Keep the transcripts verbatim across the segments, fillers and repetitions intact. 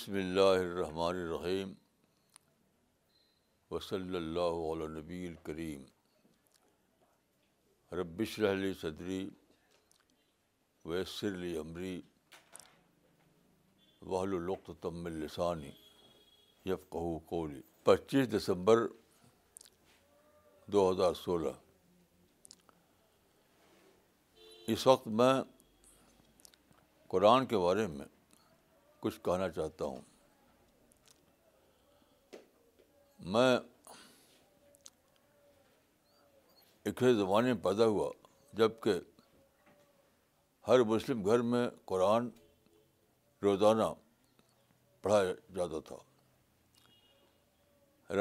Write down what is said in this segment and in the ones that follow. بسم اللہ الرحمن الرحیم وصلی اللہ علی نبی الکریم رب اشرح لی صدری ویسر لی امری واحلل عقدۃ من لسانی یفقہوا قولی۔ پچیس دسمبر دو ہزار سولہ اس وقت میں قرآن کے بارے میں کچھ کہنا چاہتا ہوں۔ میں اکھڑے زمانے میں پیدا ہوا جب کہ ہر مسلم گھر میں قرآن روزانہ پڑھایا جاتا تھا۔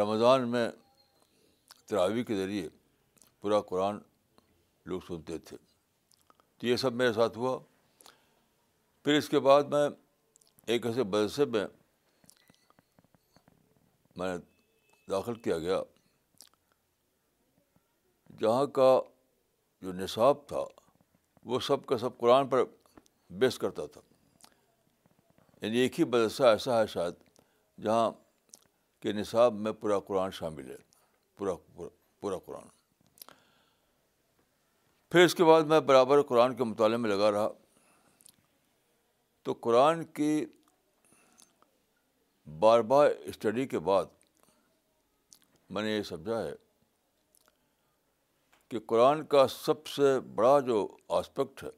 رمضان میں تراویح کے ذریعے پورا قرآن لوگ سنتے تھے، تو یہ سب میرے ساتھ ہوا۔ پھر اس کے بعد میں ایک ایسے مدرسے میں میں داخل کیا گیا جہاں کا جو نصاب تھا وہ سب کا سب قرآن پر بیس کرتا تھا۔ یعنی ایک ہی مدرسہ ایسا ہے شاید جہاں کے نصاب میں پورا قرآن شامل ہے، پورا پورا, پورا قرآن۔ پھر اس کے بعد میں برابر قرآن کے مطالعے میں لگا رہا، تو قرآن کی بار بار اسٹڈی کے بعد میں نے یہ سمجھا ہے کہ قرآن کا سب سے بڑا جو آسپیکٹ ہے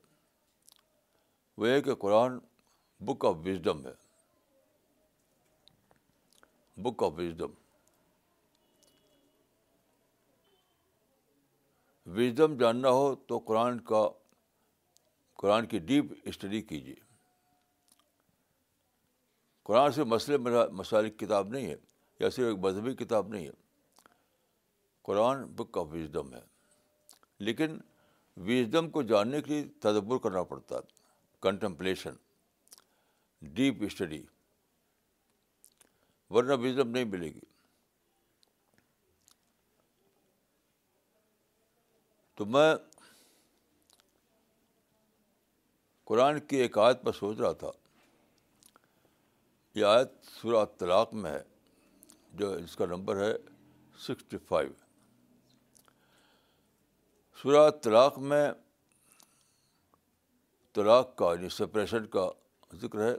وہ یہ کہ قرآن بک آف وزڈم ہے، بک آف وزڈم۔ وزڈم جاننا ہو تو قرآن کا قرآن کی ڈیپ اسٹڈی کیجیے۔ قرآن صرف مسئلے مسائل کی کتاب نہیں ہے یا صرف ایک مذہبی کتاب نہیں ہے، قرآن بک آف وزڈم ہے۔ لیکن وزڈم کو جاننے کے لیے تدبر کرنا پڑتا ہے، کنٹمپلیشن، ڈیپ اسٹڈی، ورنہ وزڈم نہیں ملے گی۔ تو میں قرآن کی ایک آیت پر سوچ رہا تھا، یہ آیت سورہ طلاق میں ہے جو اس کا نمبر ہے سکسٹی فائیو۔ سورہ طلاق میں طلاق کا یعنی سپریشن کا ذکر ہے۔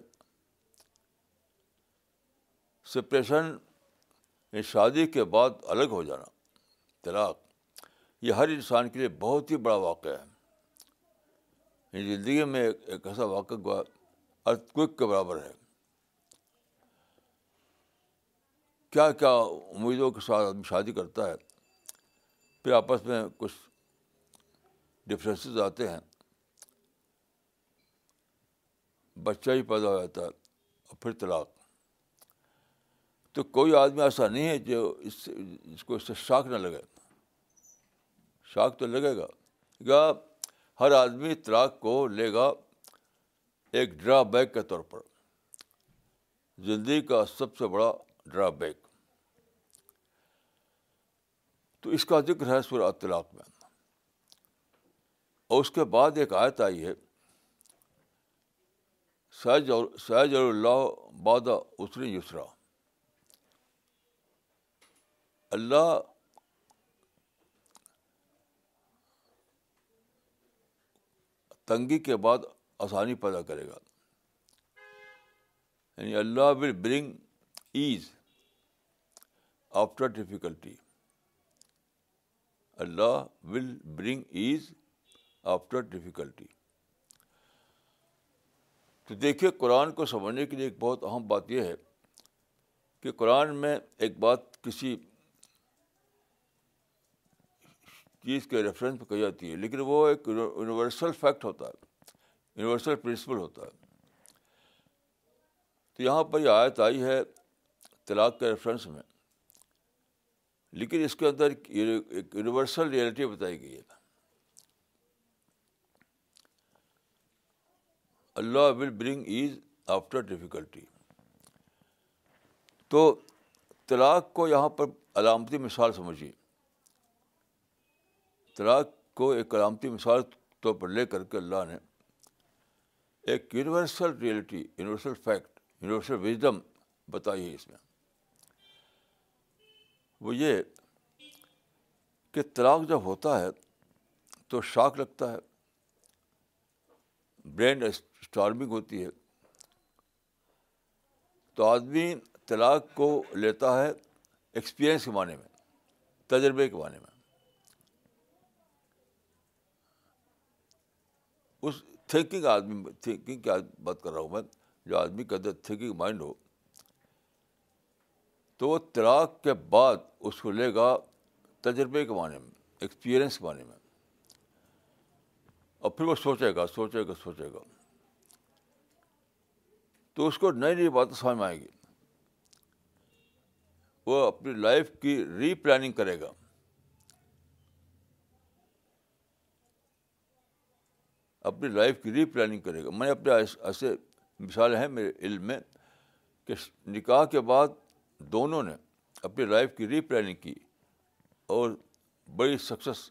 سپریشن یعنی شادی کے بعد الگ ہو جانا، طلاق، یہ ہر انسان کے لیے بہت ہی بڑا واقعہ ہے۔ زندگی میں ایک ایسا واقعہ ارتھ کوئک کے برابر ہے۔ کیا کیا امیدوں کے ساتھ آدمی شادی کرتا ہے، پھر آپس میں کچھ ڈفرینسز آتے ہیں، بچہ ہی پیدا ہو جاتا ہے اور پھر طلاق۔ تو کوئی آدمی ایسا نہیں ہے جو اس سے اس کو اس سے شاک نہ لگے، شاک تو لگے گا گا ہر آدمی طلاق کو لے گا ایک ڈرا بیک کے طور پر، زندگی کا سب سے بڑا ڈرا بیک۔ تو اس کا ذکر ہے سورہ طلاق میں۔ اور اس کے بعد ایک آیت آئی ہے سیجعل اللہ بعد عسر یسرا، اللہ تنگی کے بعد آسانی پیدا کرے گا، یعنی اللہ will bring ease after difficulty, Allah will bring ease after difficulty. تو دیکھیے، قرآن کو سمجھنے کے لیے ایک بہت اہم بات یہ ہے کہ قرآن میں ایک بات کسی چیز کے ریفرنس پہ کہی جاتی ہے، لیکن وہ ایک یونیورسل فیکٹ ہوتا ہے، یونیورسل پرنسپل ہوتا ہے۔ تو یہاں پر یہ آیت آئی ہے طلاق کے ریفرنس میں، لیکن اس کے اندر ایک یونیورسل ریئلٹی بتائی گئی ہے، اللہ will bring ease after difficulty. تو طلاق کو یہاں پر علامتی مثال سمجھیے، طلاق کو ایک علامتی مثال طور پر لے کر کے اللہ نے ایک universal reality, universal fact, universal wisdom بتائی اس میں، وہ یہ کہ طلاق جب ہوتا ہے تو شاک لگتا ہے، برین اسٹارمنگ ہوتی ہے، تو آدمی طلاق کو لیتا ہے ایکسپیرئنس کے معنی میں، تجربے کے معنی میں. اس تھنکنگ آدمی تھنکنگ کی بات کر رہا ہوں میں، جو آدمی کا تھنکنگ مائنڈ ہو تو وہ طلاق کے بعد اس کو لے گا تجربے کے معنی میں، ایکسپیرئنس کے معنی میں، اور پھر وہ سوچے گا سوچے گا سوچے گا تو اس کو نئی نئی باتیں سمجھ میں آئیں گی. وہ اپنی لائف کی ری پلاننگ کرے گا. اپنی لائف کی ری پلاننگ کرے گا میں نے اپنے ایسے مثالیں ہیں میرے علم میں کہ نکاح کے بعد دونوں نے اپنی لائف کی ری پلاننگ کی اور بڑی سکسیس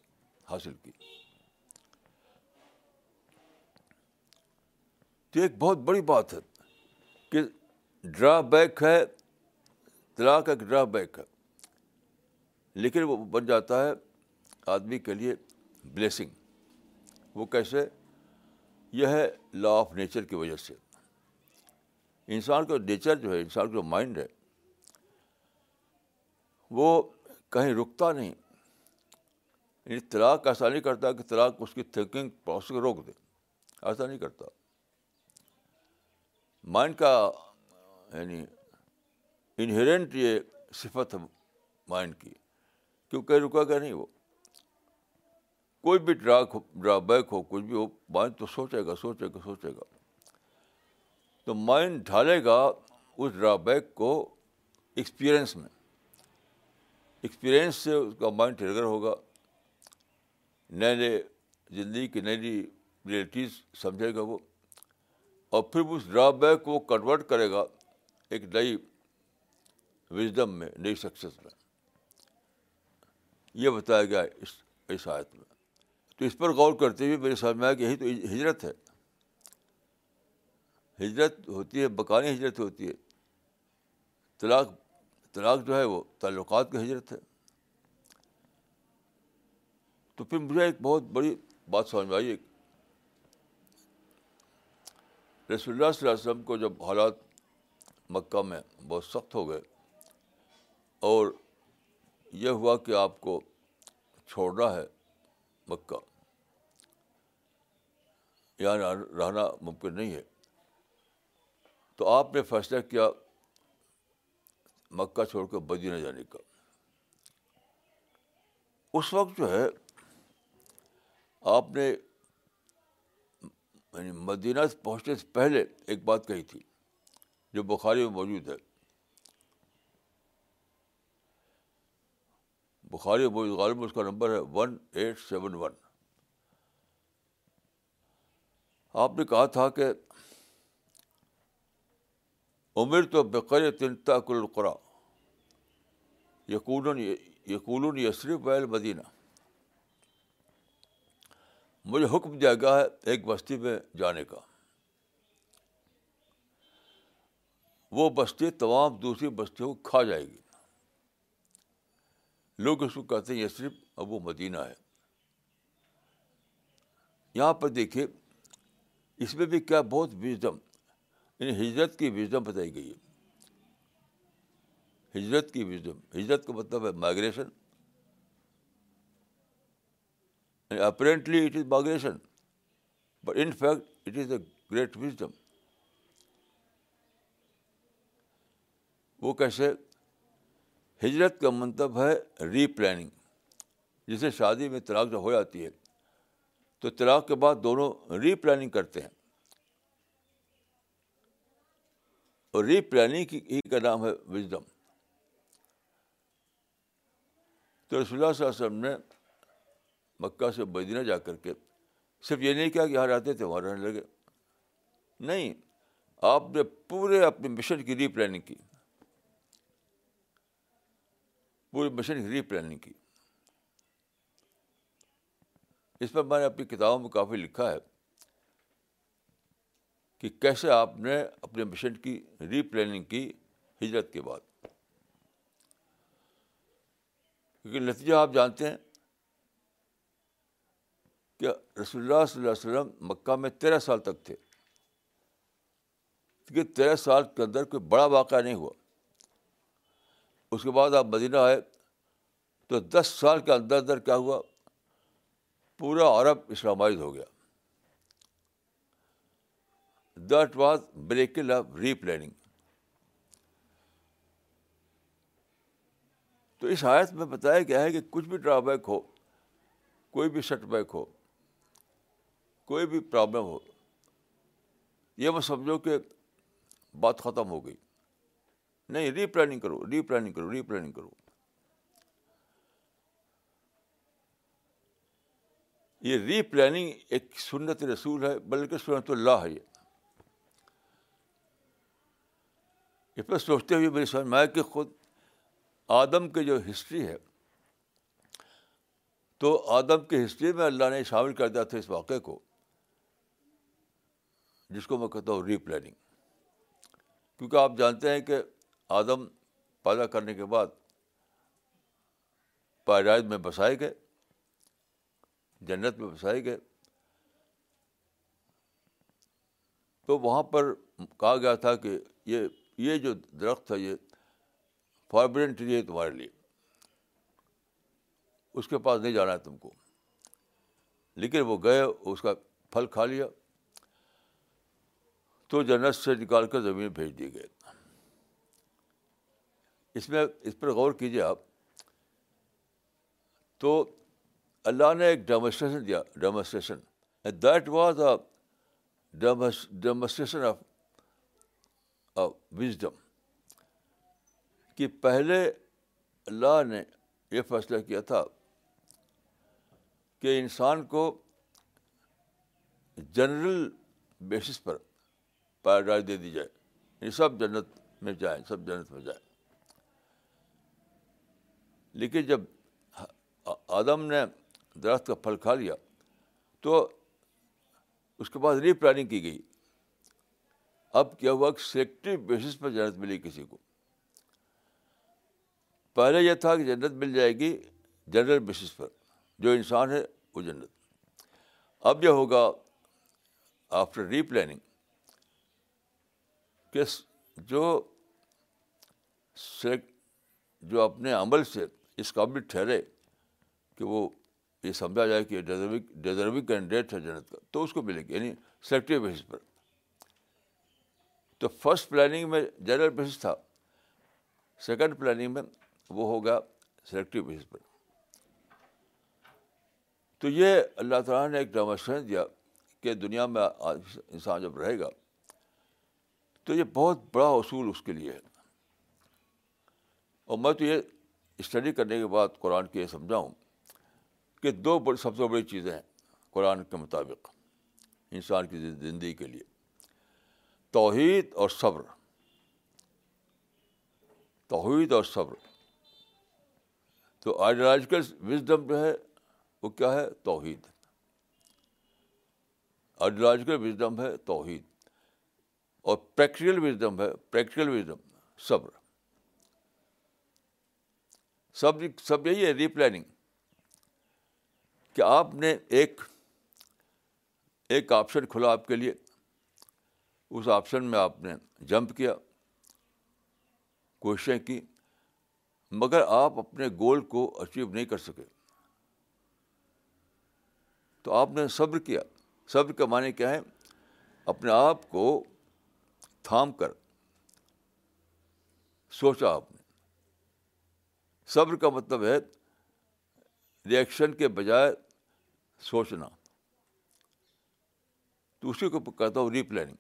حاصل کی. تو ایک بہت بڑی بات ہے کہ ڈرا بیک ہے، طلاق ایک ڈرا بیک ہے، لیکن وہ بن جاتا ہے آدمی کے لیے بلیسنگ. وہ کیسے؟ یہ ہے لا آف نیچر کی وجہ سے. انسان کا نیچر جو ہے، انسان کا جو مائنڈ ہے، وہ کہیں رکتا نہیں. یعنی طلاق ایسا نہیں کرتا کہ طلاق اس کی تھنکنگ پروسیس کو روک دے، ایسا نہیں کرتا. مائنڈ کا یعنی انہیرنٹ یہ صفت ہے مائنڈ کی، کیونکہ رکا کہ نہیں. وہ کوئی بھی ڈرا ڈرا بیک ہو، کچھ بھی ہو، مائنڈ تو سوچے گا سوچے گا سوچے گا تو مائنڈ ڈھالے گا اس ڈرا بیک کو ایکسپیرئنس میں. ایکسپیرئنس سے اس کا مائنڈ ٹریگر ہوگا، نئے نئے زندگی کی نئی نئی ریئلٹیز سمجھے گا وہ، اور پھر اس ڈرا بیک کو کنورٹ کرے گا ایک نئی وزڈم میں، نئی سکسیس میں. یہ بتایا گیا اس اس آیت میں. تو اس پر غور کرتے ہوئے میرے سمجھ میں آیا کہ یہی تو ہجرت ہے. ہجرت ہوتی ہے، مکانی ہجرت ہوتی ہے. طلاق طلاق جو ہے وہ تعلقات کی ہجرت ہے. تو پھر مجھے ایک بہت بڑی بات سمجھ میں آئی. رسول اللہ صلی اللہ علیہ وسلم کو جب حالات مکہ میں بہت سخت ہو گئے اور یہ ہوا کہ آپ کو چھوڑنا ہے مکہ، یہاں رہنا ممکن نہیں ہے، تو آپ نے فیصلہ کیا مکہ چھوڑ کر مدینہ جانے کا. اس وقت جو ہے آپ نے یعنی مدینہ پہنچنے سے پہلے ایک بات کہی تھی جو بخاری میں موجود ہے. بخاری موجود، غالب اس کا نمبر ہے ون ایٹ سیون ون. آپ نے کہا تھا کہ امرت بقریۃ تأکل القریٰ یقولون یقولون یثرب والمدینہ. مجھے حکم دیا گیا ہے ایک بستی میں جانے کا، وہ بستی تمام دوسری بستیوں کو کھا جائے گی. لوگ اس کو کہتے ہیں یثرب، اب وہ مدینہ ہے. یہاں پر دیکھیے اس میں بھی کیا بہت وزڈم، یعنی ہجرت کی وزڈم بتائی گئی ہے. ہجرت کی وزڈم، ہجرت کا مطلب ہے migration. Apparently it is migration but in fact it is a great wisdom. وہ کیسے؟ ہجرت کا مطلب ہے ری پلاننگ. جسے شادی میں طلاق جب ہو جاتی ہے تو طلاق کے بعد دونوں ری پلاننگ کرتے ہیں، اور ری پلاننگ کی ہی کا نام ہے وزڈم. تو رسول اللہ صلی اللہ علیہ وسلم نے مکہ سے مدینہ جا کر کے صرف یہ نہیں کیا کہ یہاں رہتے تھے وہاں رہنے لگے، نہیں، آپ نے پورے اپنے مشن کی ری پلاننگ کی، پورے مشن کی ری پلاننگ کی. اس پر میں نے اپنی کتابوں میں کافی لکھا ہے کہ کیسے آپ نے اپنے مشن کی ری پلاننگ کی، ہجرت کے بعد. کیونکہ نتیجہ آپ جانتے ہیں کہ رسول اللہ صلی اللہ علیہ وسلم مکہ میں تیرہ سال تک تھے. کیونکہ تیرہ سال کے اندر کوئی بڑا واقعہ نہیں ہوا. اس کے بعد آپ مدینہ آئے تو دس سال کے اندر اندر کیا ہوا, پورا عرب اسلامائز ہو گیا. That was miracle of replanning. تو اس آیت میں بتایا گیا ہے کہ کچھ بھی ڈرا بیک ہو, کوئی بھی سیٹ بیک ہو, کوئی بھی پرابلم ہو, یہ مت سمجھو کہ بات ختم ہو گئی. نہیں, ری پلاننگ کرو, ری پلاننگ کرو, ری پلاننگ کرو. یہ ری پلاننگ ایک سنت رسول ہے, بلکہ سنت اللہ ہے. یہ اس پہ سوچتے ہوئے میری سمجھ میں آیا کہ خود آدم کی جو ہسٹری ہے, تو آدم کی ہسٹری میں اللہ نے شامل کر دیا تھا اس واقعے کو, جس کو میں کہتا ہوں ری پلاننگ. کیونکہ آپ جانتے ہیں کہ آدم پیدا کرنے کے بعد پیدائش میں بسائے گئے, جنت میں بسائے گئے. تو وہاں پر کہا گیا تھا کہ یہ یہ جو درخت ہے یہ فاربیڈن ٹری ہے تمہارے لیے, اس کے پاس نہیں جانا ہے تم کو. لیکن وہ گئے, اس کا پھل کھا لیا, تو جنت سے نکال کر زمین بھیج دیے گئے. اس میں اس پر غور کیجیے آپ. تو اللہ نے ایک ڈیمونسٹریشن دیا, demonstration. That was a demonstration of wisdom, کہ پہلے اللہ نے یہ فیصلہ کیا تھا کہ انسان کو جنرل بیسس پر پیراڈائز دے دی جائے, یہ سب جنت میں جائیں, سب جنت میں جائیں. لیکن جب آدم نے درخت کا پھل کھا لیا تو اس کے بعد ری پلاننگ کی گئی. اب کیا ہوا کہ سلیکٹو بیسس پر جنت ملی کسی کو. پہلے یہ تھا کہ جنت مل جائے گی جنرل بیسس پر, جو انسان ہے وہ جنت. اب یہ ہوگا آفٹر ری پلاننگ کہ جو سلیکٹ جو اپنے عمل سے اس قابل ٹھہرے کہ وہ یہ سمجھا جائے کہ ڈیزرونگ ڈیزرونگ کینڈیڈیٹ ہے جنت کا, تو اس کو ملے گی, یعنی سلیکٹو بیسس پر. تو فرسٹ پلاننگ میں جنرل بیسس تھا, سیکنڈ پلاننگ میں وہ ہوگا سلیکٹو بیسس پر. تو یہ اللہ تعالیٰ نے ایک ڈیمونسٹریشن دیا کہ دنیا میں انسان جب رہے گا تو یہ بہت بڑا اصول اس کے لیے ہے. اور میں تو یہ اسٹڈی کرنے کے بعد قرآن کے یہ سمجھا ہوں کہ دو سب سے بڑی چیزیں ہیں قرآن کے مطابق انسان کی زندگی کے لیے, توحید اور صبر. توحید اور صبر. تو آئیڈیالوجیکل وزڈم جو ہے وہ کیا ہے؟ توحید. آئیڈیالوجیکل وزڈم ہے توحید, اور پریکٹیکل وزڈم ہے, پریکٹیکل وزڈم صبر. سب سب یہی ہے ری پلاننگ, کہ آپ نے ایک ایک آپشن کھلا آپ کے لیے, اس آپشن میں آپ نے جمپ کیا, کوششیں کی, مگر آپ اپنے گول کو اچیو نہیں کر سکے. تو آپ نے صبر کیا. صبر کا معنی کیا ہے؟ اپنے آپ کو تھام کر سوچا آپ نے. صبر کا مطلب ہے ریئیکشن کے بجائے سوچنا. تو اسی کو کہتا ہوں ری پلاننگ.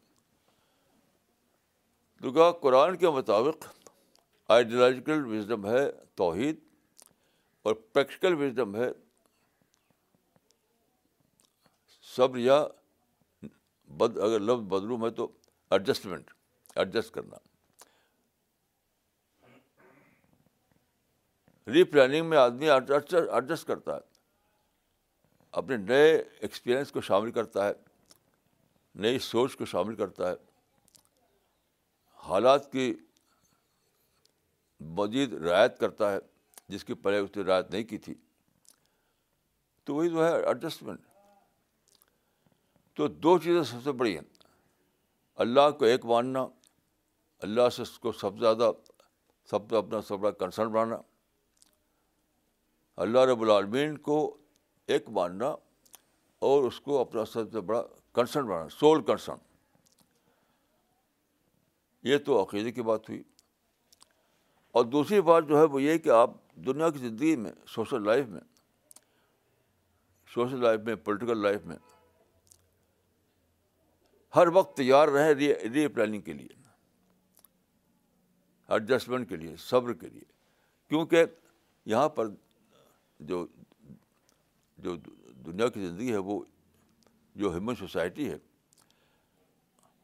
تو قرآن کے مطابق آئیڈیالوجیکل وزڈم ہے توحید, اور پریکٹیکل وزڈم ہے صبر, یا بد اگر لفظ بدلوں میں تو ایڈجسٹمنٹ, ایڈجسٹ کرنا. ری پلاننگ میں آدمی ایڈجسٹ کرتا ہے, اپنے نئے ایکسپیرئنس کو شامل کرتا ہے, نئی سوچ کو شامل کرتا ہے, حالات کی مزید رعایت کرتا ہے جس کی پہلے اس نے رعایت نہیں کی تھی. تو وہی جو ہے ایڈجسٹمنٹ. تو دو چیزیں سب سے بڑی ہیں، اللہ کو ایک ماننا، اللہ سے اس کو سب سے زیادہ سب سے اپنا سب بڑا کنسرن بنانا، اللہ رب العالمین کو ایک ماننا اور اس کو اپنا سب سے بڑا کنسرن بنانا، سول کنسرن. یہ تو عقیدے کی بات ہوئی. اور دوسری بات جو ہے وہ یہ کہ آپ دنیا کی زندگی میں، سوشل لائف میں سوشل لائف میں پولیٹیکل لائف میں ہر وقت تیار رہیں ری ری پلاننگ کے لیے، ایڈجسٹمنٹ کے لیے، صبر کے لیے. کیونکہ یہاں پر جو جو دنیا کی زندگی ہے، وہ جو ہیومن سوسائٹی ہے،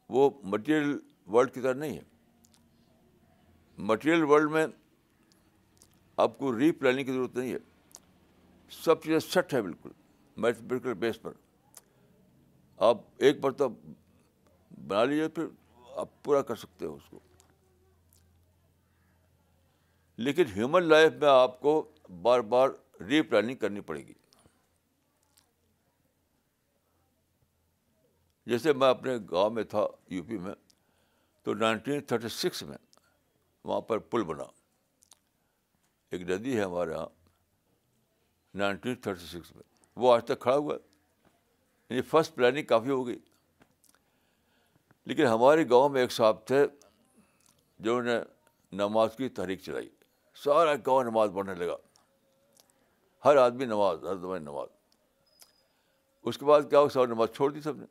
وہ مٹیریل ورلڈ کی طرح نہیں ہے. مٹیریل ورلڈ میں آپ کو ری پلاننگ کی ضرورت نہیں ہے، سب چیزیں سیٹ ہے بالکل میتھمیٹیکل بیس پر. آپ ایک مرتبہ بنا لیجیے پھر آپ پورا کر سکتے ہو اس کو. لیکن ہیومن لائف میں آپ کو بار بار ری پلاننگ کرنی پڑے گی. جیسے میں اپنے گاؤں میں تھا یو پی میں، تو نائنٹین تھرٹی سکس میں وہاں پر پل بنا. ایک ندی ہے ہمارے یہاں، نائنٹین تھرٹی سکس میں وہ آج تک کھڑا ہوا ہے. یعنی فرسٹ پلاننگ کافی ہو گئی. لیکن ہمارے گاؤں میں ایک صاحب تھے جنہوں نے نماز کی تحریک چلائی، سارا گاؤں نماز پڑھنے لگا، ہر آدمی نماز، ہر زمانے نماز. اس کے بعد کیا ہو، ساری نماز چھوڑ دی سب نے.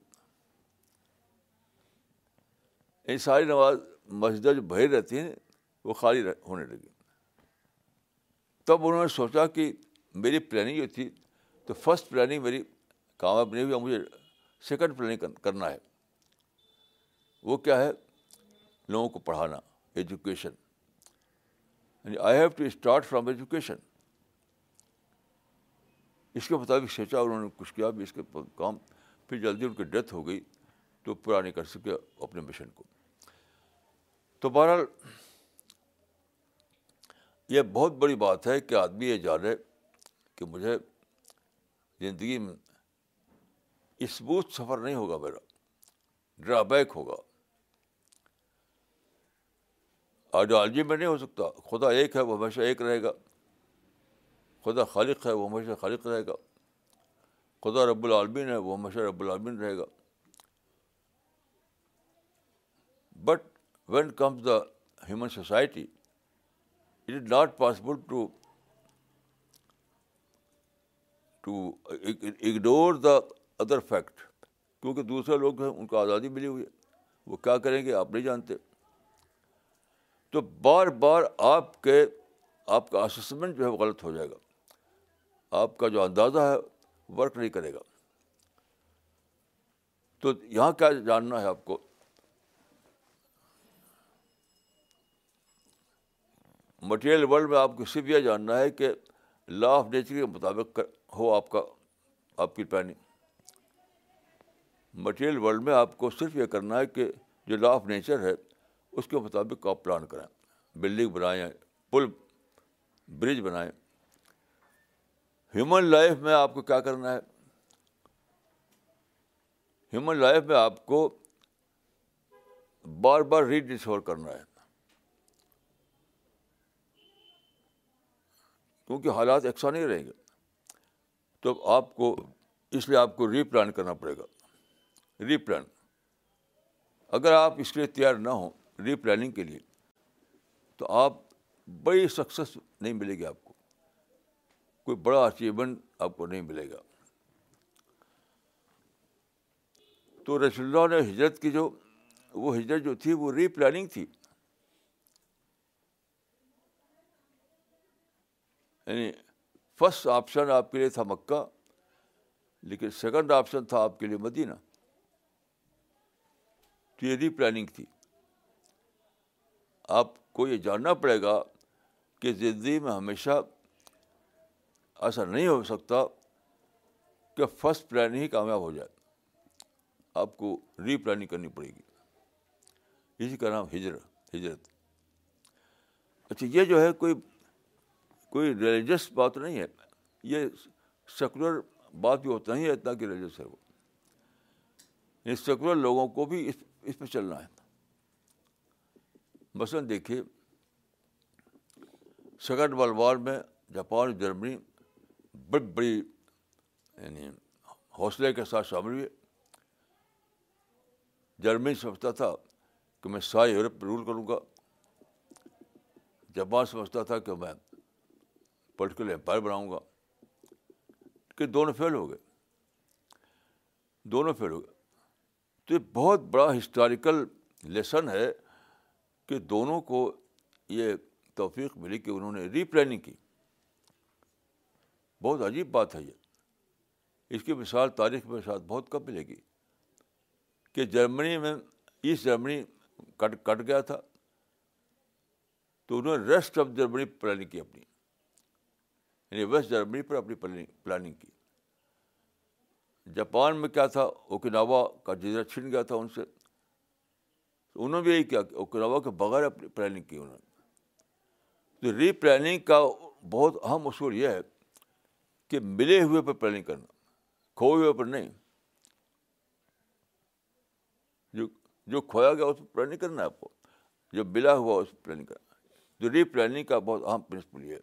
یہ ساری نماز مسجدیں جو بھری رہتی ہیں وہ خالی ہونے لگی. تب انہوں نے سوچا کہ میری پلاننگ جو تھی، تو فرسٹ پلاننگ میری کامیاب نہیں ہوئی، مجھے سیکنڈ پلاننگ کرنا ہے. وہ کیا ہے؟ لوگوں کو پڑھانا، ایجوکیشن. یعنی I have to start from education. اس کے مطابق سوچا، انہوں نے کچھ کیا بھی اس کے کام. پھر جلدی ان کی ڈیتھ ہو گئی تو پورا نہیں کر سکے اپنے مشن کو. تو بہرحال یہ بہت بڑی بات ہے کہ آدمی یہ جانے کہ مجھے زندگی میں اسموتھ سفر نہیں ہوگا، میرا ڈرا بیک ہوگا. آئیڈیالوجی میں نہیں ہو سکتا. خدا ایک ہے، وہ ہمیشہ ایک رہے گا. خدا خالق ہے، وہ ہمیشہ خالق رہے گا. خدا رب العالمین ہے، وہ ہمیشہ رب العالمین رہے گا. But when comes the human society, it is not possible to to ignore the other fact. کیونکہ دوسرے لوگ ہیں، ان کو آزادی ملی ہوئی ہے، وہ کیا کریں گے آپ نہیں جانتے. تو بار بار آپ کے آپ کا اسسمنٹ جو ہے وہ غلط ہو جائے گا. آپ کا جو اندازہ ہے ورک نہیں کرے گا. تو یہاں کیا جاننا ہے آپ کو؟ مٹیریل ورلڈ میں آپ کو صرف یہ جاننا ہے کہ لا آف نیچر کے مطابق ہو آپ کا آپ کی پلاننگ. مٹیریل ورلڈ میں آپ کو صرف یہ کرنا ہے کہ جو لا آف نیچر ہے اس کے مطابق آپ پلان کریں، بلڈنگ بنائیں، پل برج بنائیں. ہیومن لائف میں آپ کو کیا کرنا ہے؟ ہیومن لائف میں آپ کو بار بار ری ڈسکور کرنا ہے، کیونکہ حالات یکساں نہیں رہیں گے. تو آپ کو اس لیے آپ کو ری پلان کرنا پڑے گا. ری پلان اگر آپ اس لیے تیار نہ ہوں ری پلاننگ کے لیے، تو آپ بڑی سکسیس نہیں ملے گی آپ کو، کوئی بڑا اچیومنٹ آپ کو نہیں ملے گا. تو رسول اللہ نے ہجرت کی جو وہ ہجرت جو تھی وہ ری پلاننگ تھی. یعنی فرسٹ آپشن آپ کے لیے تھا مکہ، لیکن سیکنڈ آپشن تھا آپ کے لیے مدینہ. تو یہ ری پلاننگ تھی. آپ کو یہ جاننا پڑے گا کہ زندگی میں ہمیشہ ایسا نہیں ہو سکتا کہ فرسٹ پلاننگ ہی کامیاب ہو جائے. آپ کو ری پلاننگ کرنی پڑے گی. اسی کا نام ہجرت ہجرت اچھا یہ جو ہے کوئی کوئی ریلیجس بات نہیں ہے, یہ سیکولر بات بھی ہوتا ہی ہے اتنا کہ ریلیجس ہے. وہ یہ سیکولر لوگوں کو بھی اس اس پہ چلنا ہے. مثلا دیکھیے سیکنڈ ورلڈ وار میں جاپان اور جرمنی بڑی بڑی یعنی حوصلے کے ساتھ شامل ہوئے. جرمنی سمجھتا تھا کہ میں سارے یورپ پہ رول کروں گا, جاپان سمجھتا تھا کہ میں پولیٹیکل امپائر بناؤں گا, کہ دونوں فیل ہو گئے دونوں فیل ہو گئے تو یہ بہت بڑا ہسٹوریکل لیسن ہے کہ دونوں کو یہ توفیق ملی کہ انہوں نے ری پلاننگ کی. بہت عجیب بات ہے یہ, اس کی مثال تاریخ میں شاید بہت کم ملے گی کہ جرمنی میں ایسٹ جرمنی کٹ کٹ گیا تھا تو انہوں نے ریسٹ آف جرمنی پلاننگ کی اپنی, یعنی ویسٹ جرمنی پر اپنی پلاننگ کی. جاپان میں کیا تھا, اوکیناوا کا جزیرہ چھن گیا تھا ان سے, انہوں نے بھی یہی کیا, اوکیناوا کے بغیر اپنی پلاننگ کی انہوں نے. تو ری پلاننگ کا بہت اہم اصول یہ ہے کہ ملے ہوئے پر پلاننگ کرنا, کھوئے ہوئے پر نہیں. جو جو کھویا گیا اس پر پلاننگ کرنا ہے آپ کو, جو ملا ہوا اس پر پلاننگ کرنا. جو ری پلاننگ کا بہت اہم پرنسپل یہ ہے.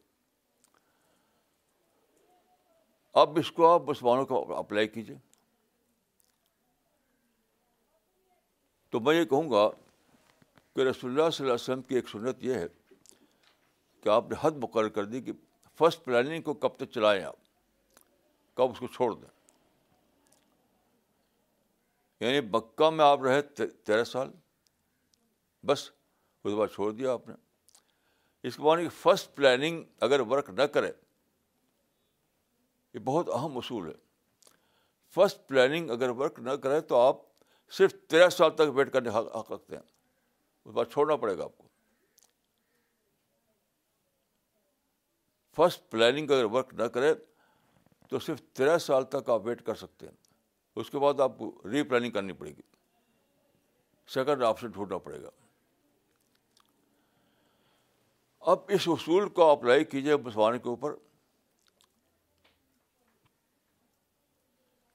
اب اس کو آپ مسلمانوں کو اپلائی کیجیے تو میں یہ کہوں گا کہ رسول اللہ صلی اللہ علیہ وسلم کی ایک سنت یہ ہے کہ آپ نے حد مقرر کر دی کہ فرسٹ پلاننگ کو کب تک چلائیں آپ, کب اس کو چھوڑ دیں. یعنی مکہ میں آپ رہے تیرہ سال, بس اس کے بعد چھوڑ دیا آپ نے. اس کے معنی کہ فرسٹ پلاننگ اگر ورک نہ کرے, یہ بہت اہم اصول ہے, فرسٹ پلاننگ اگر ورک نہ کرے تو آپ صرف تیرہ سال تک ویٹ کرنے حق رکھتے ہیں, اس کے بعد چھوڑنا پڑے گا آپ کو. فرسٹ پلاننگ اگر ورک نہ کرے تو صرف تیرہ سال تک آپ ویٹ کر سکتے ہیں, اس کے بعد آپ کو ری پلاننگ کرنی پڑے گی, سیکنڈ آپشن ڈھونڈنا پڑے گا. اب اس اصول کو اپلائی کیجیے مسلمانوں کے اوپر.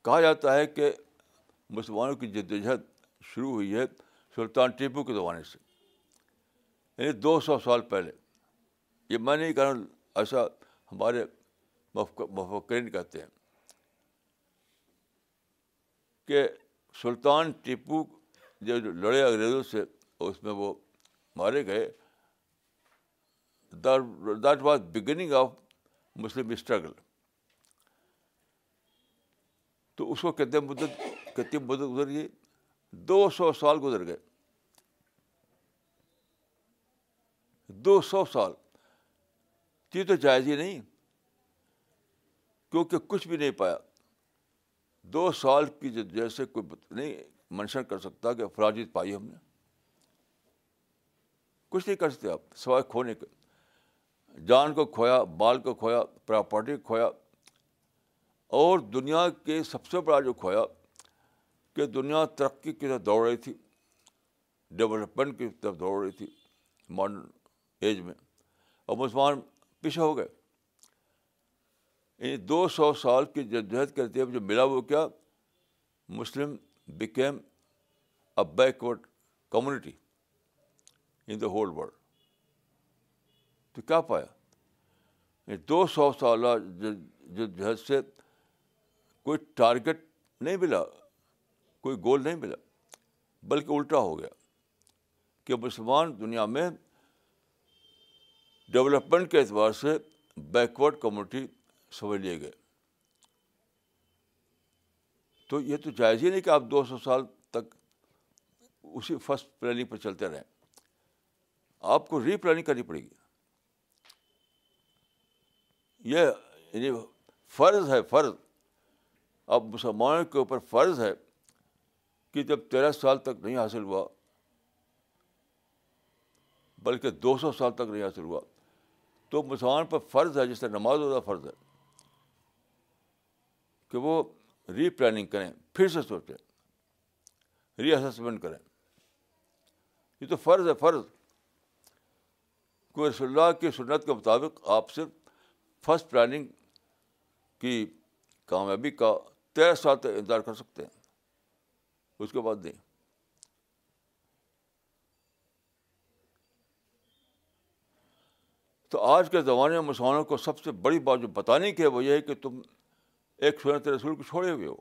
کہا جاتا ہے کہ مسلمانوں کی جدوجہد شروع ہوئی ہے سلطان ٹیپو کے زمانے سے, یعنی دو سو سال پہلے. یہ میں نہیں کہہ رہا ہوں, ایسا ہمارے مفکرین کہتے ہیں کہ سلطان ٹیپو جو لڑے انگریزوں سے, اس میں وہ مارے گئے. That was beginning of Muslim struggle. تو اس کو کتنے مدت کتنی مدت گزر گئی, دو سو سال گزر گئے. دو سو سال چیز تو جائز ہی نہیں, کیونکہ کچھ بھی نہیں پایا. دو سال کی جیسے کوئی نہیں منشن کر سکتا کہ فلاں چیز پائی ہم نے, کچھ نہیں کر سکتے آپ سوائے کھونے کے. جان کو کھویا, بال کو کھویا, پراپرٹی کو کھویا, اور دنیا کے سب سے بڑا جو کھویا کہ دنیا ترقی کی طرف دوڑ رہی تھی, ڈیولپمنٹ کی طرف دوڑ رہی تھی ماڈرن ایج میں, اور مسلمان پیچھے ہو گئے. یعنی دو سو سال کی جدوجہد کرتے ہوئے جو ملا وہ کیا, Muslim became a backward community in the whole world. تو کیا پایا, یعنی دو سو سالہ جدوجہد سے کوئی ٹارگٹ نہیں ملا, کوئی گول نہیں ملا, بلکہ الٹا ہو گیا کہ مسلمان دنیا میں ڈیولپمنٹ کے اعتبار سے بیکورڈ کمیونٹی سمجھ لیے گئے. تو یہ تو جائز ہی نہیں کہ آپ دو سو سال تک اسی فرسٹ پلاننگ پہ چلتے رہیں, آپ کو ری پلاننگ کرنی پڑے گی. یہ یعنی فرض ہے, فرض اب مسلمانوں کے اوپر فرض ہے کہ جب تیرہ سال تک نہیں حاصل ہوا, بلکہ دو سو سال تک نہیں حاصل ہوا, تو مسلمان پر فرض ہے, جس طرح نماز روزہ فرض ہے, کہ وہ ری پلاننگ کریں, پھر سے سوچیں, ری اسسمنٹ کریں. یہ تو فرض ہے, فرض کہ رسول اللہ کی سنت کے مطابق آپ صرف فرسٹ پلاننگ کی کامیابی کا تیرہ سال تک انتظار کر سکتے ہیں, اس کے بعد نہیں. تو آج کے زمانے میں مسلمانوں کو سب سے بڑی بات جو بتانے کی ہے وہ یہ ہے کہ تم ایک سنت رسول کو چھوڑے ہوئے ہو,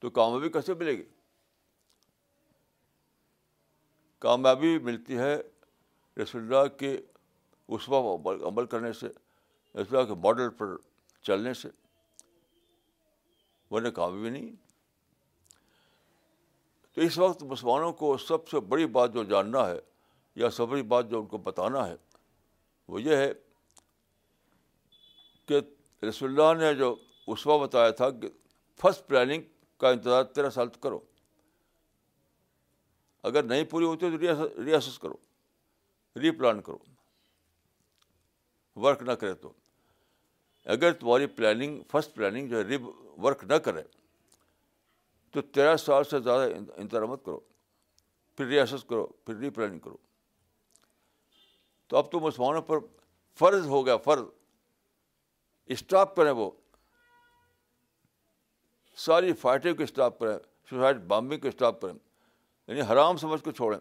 تو کامیابی کیسے ملے گی؟ کامیابی ملتی ہے رسول اللہ کے اسوہ پر عمل کرنے سے, رسول اللہ کے ماڈل پر چلنے سے, ورنہ کامیابی نہیں. تو اس وقت مسلمانوں کو سب سے بڑی بات جو جاننا ہے یا سب سے بڑی بات جو ان کو بتانا ہے وہ یہ ہے کہ رسول اللہ نے جو اسوہ بتایا تھا کہ فرسٹ پلاننگ کا انتظار تیرہ سال تک کرو, اگر نہیں پوری ہوتی تو ریاسس کرو, ری پلان کرو, ورک نہ کرے تو. اگر تمہاری پلاننگ فرسٹ پلاننگ جو ہے ری ورک نہ کرے تو تیرہ سال سے زیادہ انتظار مت کرو, پھر ریاسس کرو, پھر ری پلاننگ کرو. تو اب تو مسلمانوں پر فرض ہو گیا, فرض اسٹاپ کریں, وہ ساری فائٹنگ کو اسٹاپ کریں, سوسائڈ بامبنگ کو اسٹاپ کریں, یعنی حرام سمجھ کو چھوڑیں.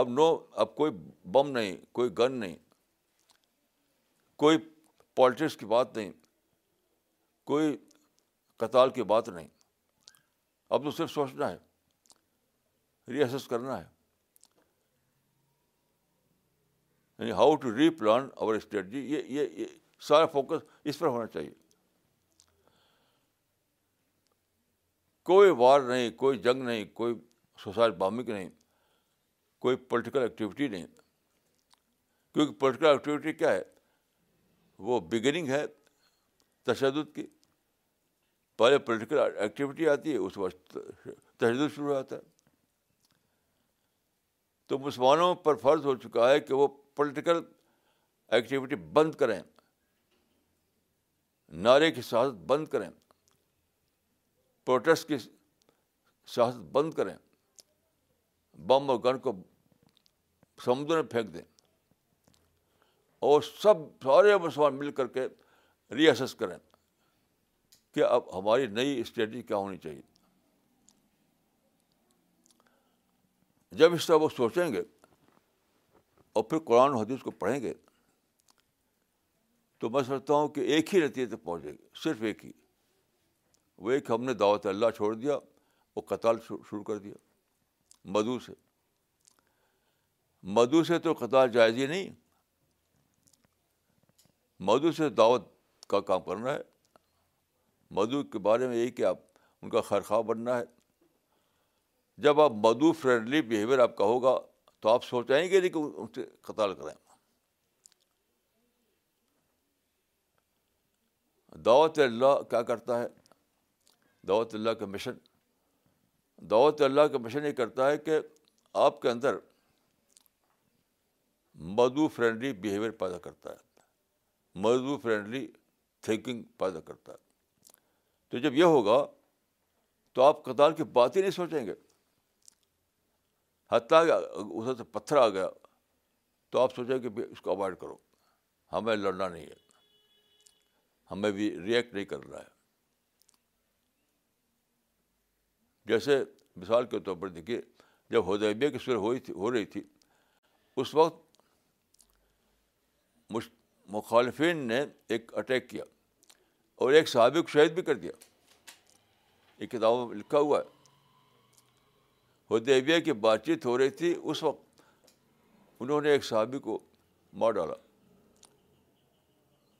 اب نو اب کوئی بم نہیں, کوئی گن نہیں, کوئی پالیٹکس کی بات نہیں, کوئی قتال کی بات نہیں. اب تو صرف سوچنا ہے, ری ایسس کرنا ہے, یعنی ہاؤ ٹو ری پلان اور اسٹریٹجی. یہ, یہ یہ سارا فوکس اس پر ہونا چاہیے. کوئی وار نہیں, کوئی جنگ نہیں, کوئی سوسائڈ بامبنگ نہیں, کوئی پولیٹیکل ایکٹیویٹی نہیں. کیونکہ پولیٹیکل ایکٹیویٹی کیا ہے؟ وہ بگننگ ہے تشدد کی. پہلے پولیٹیکل ایکٹیویٹی آتی ہے, اس وقت تشدد شروع ہوتا ہے. تو مسلمانوں پر فرض ہو چکا ہے کہ وہ پولیٹیکل ایکٹیویٹی بند کریں, نعرے کی سیاست بند کریں, پروٹیسٹ کی سیاست بند کریں, بم اور گن کو سمندر میں پھینک دیں, اور سب سارے مسلمان مل کر کے ری ایسس کریں کہ اب ہماری نئی اسٹریٹجی کیا ہونی چاہیے. جب اس طرح وہ سوچیں گے اور پھر قرآن و حدیث کو پڑھیں گے تو میں سمجھتا ہوں کہ ایک ہی نتیجے تک پہنچیں گے, صرف ایک ہی, وہ ایک ہم نے دعوت اللہ چھوڑ دیا اور قتال شروع کر دیا مدعو سے. مدعو سے تو قتال جائز ہی نہیں, مدعو سے دعوت کا کام کرنا ہے. مدعو کے بارے میں یہی کہ آپ ان کا خیرخواہ بننا ہے. جب آپ مدعو فرینڈلی بیہیویئر آپ کا ہوگا تو آپ سوچائیں گے نہیں کہ ان سے قتال کریں. دعوت اللہ کیا کرتا ہے؟ دعوت اللہ کا مشن دعوت اللہ کا مشن یہ کرتا ہے کہ آپ کے اندر مدعو فرینڈلی بیہیویئر پیدا کرتا ہے, مدعو فرینڈلی تھنکنگ پیدا کرتا ہے. تو جب یہ ہوگا تو آپ قتال کی بات ہی نہیں سوچیں گے, حتیٰ کہ اسے سے پتھر آ گیا تو آپ سوچیں کہ اس کو اوائڈ کرو, ہمیں لڑنا نہیں ہے, ہمیں بھی ریئیکٹ نہیں کرنا ہے. جیسے مثال کے طور پر دیکھیے, جب حدیبیہ کی صلح ہوئی تھی ہو رہی تھی اس وقت مخالفین نے ایک اٹیک کیا اور ایک صحابی کو شہید بھی کر دیا. یہ کتابوں میں لکھا ہوا ہے. حدیبیہ کی بات چیت ہو رہی تھی اس وقت انہوں نے ایک صحابی کو مار ڈالا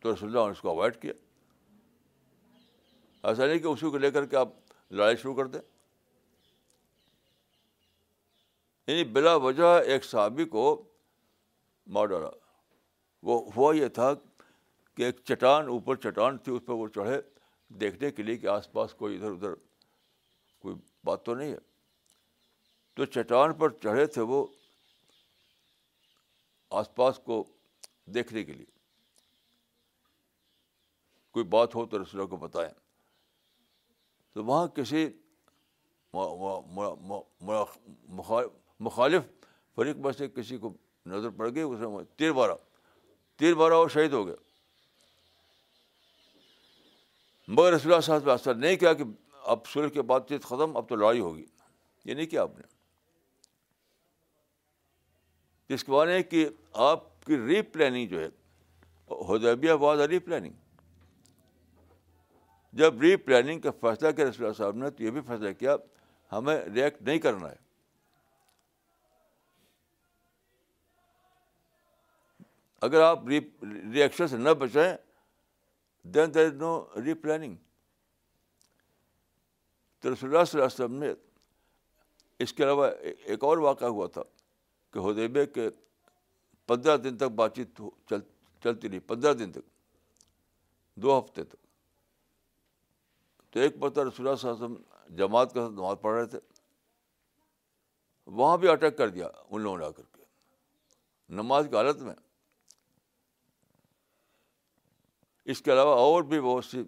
تو رسول اللہ نے اس کو اوائڈ کیا. ایسا نہیں کہ اسی کو لے کر کے آپ لڑائی شروع کر دیں. یعنی بلا وجہ ایک صحابی کو مار ڈالا. وہ ہوا یہ تھا کہ ایک چٹان اوپر چٹان تھی, اس پر وہ چڑھے دیکھنے کے لیے کہ آس پاس کوئی ادھر ادھر کوئی بات تو نہیں ہے. تو چٹان پر چڑھے تھے وہ آس پاس کو دیکھنے کے لیے, کوئی بات ہو تو رسول اللہ کو بتائیں. تو وہاں کسی مخالف فریق میں سے کسی کو نظر پڑ گئی اس میں تیر بارہ تیر بارہ اور شہید ہو گئے. مگر رسول اللہ صلی اللہ علیہ وسلم اثر نہیں کیا کہ اب سلح کے بعد چیز ختم، اب تو لڑائی ہوگی، یہ نہیں کیا آپ نے. اس کے بعد ہے کہ آپ کی ری پلاننگ جو ہے حدیبیہ بعد ری پلاننگ، جب ری پلاننگ کا فیصلہ کیا رسول اللہ صاحب نے تو یہ بھی فیصلہ کیا ہمیں ریئیکٹ نہیں کرنا ہے. اگر آپ ری ریئیکشن سے نہ بچیں دین دیر از نو ری پلاننگ. تو رسول اللہ صلی اللہ علیہ وسلم نے، اس کے علاوہ ایک اور واقعہ ہوا تھا کہ حدیبیہ کے پندرہ دن تک بات چیت چل چلتی رہی، پندرہ دن تک، دو ہفتے تک. تو ایک مرتبہ رسول اللہ صلی اللہ علیہ وسلم جماعت کے ساتھ نماز پڑھ رہے تھے، وہاں بھی اٹیک کر دیا ان لوگوں نے آ کر کے نماز کی حالت میں. اس کے علاوہ اور بھی بہت سی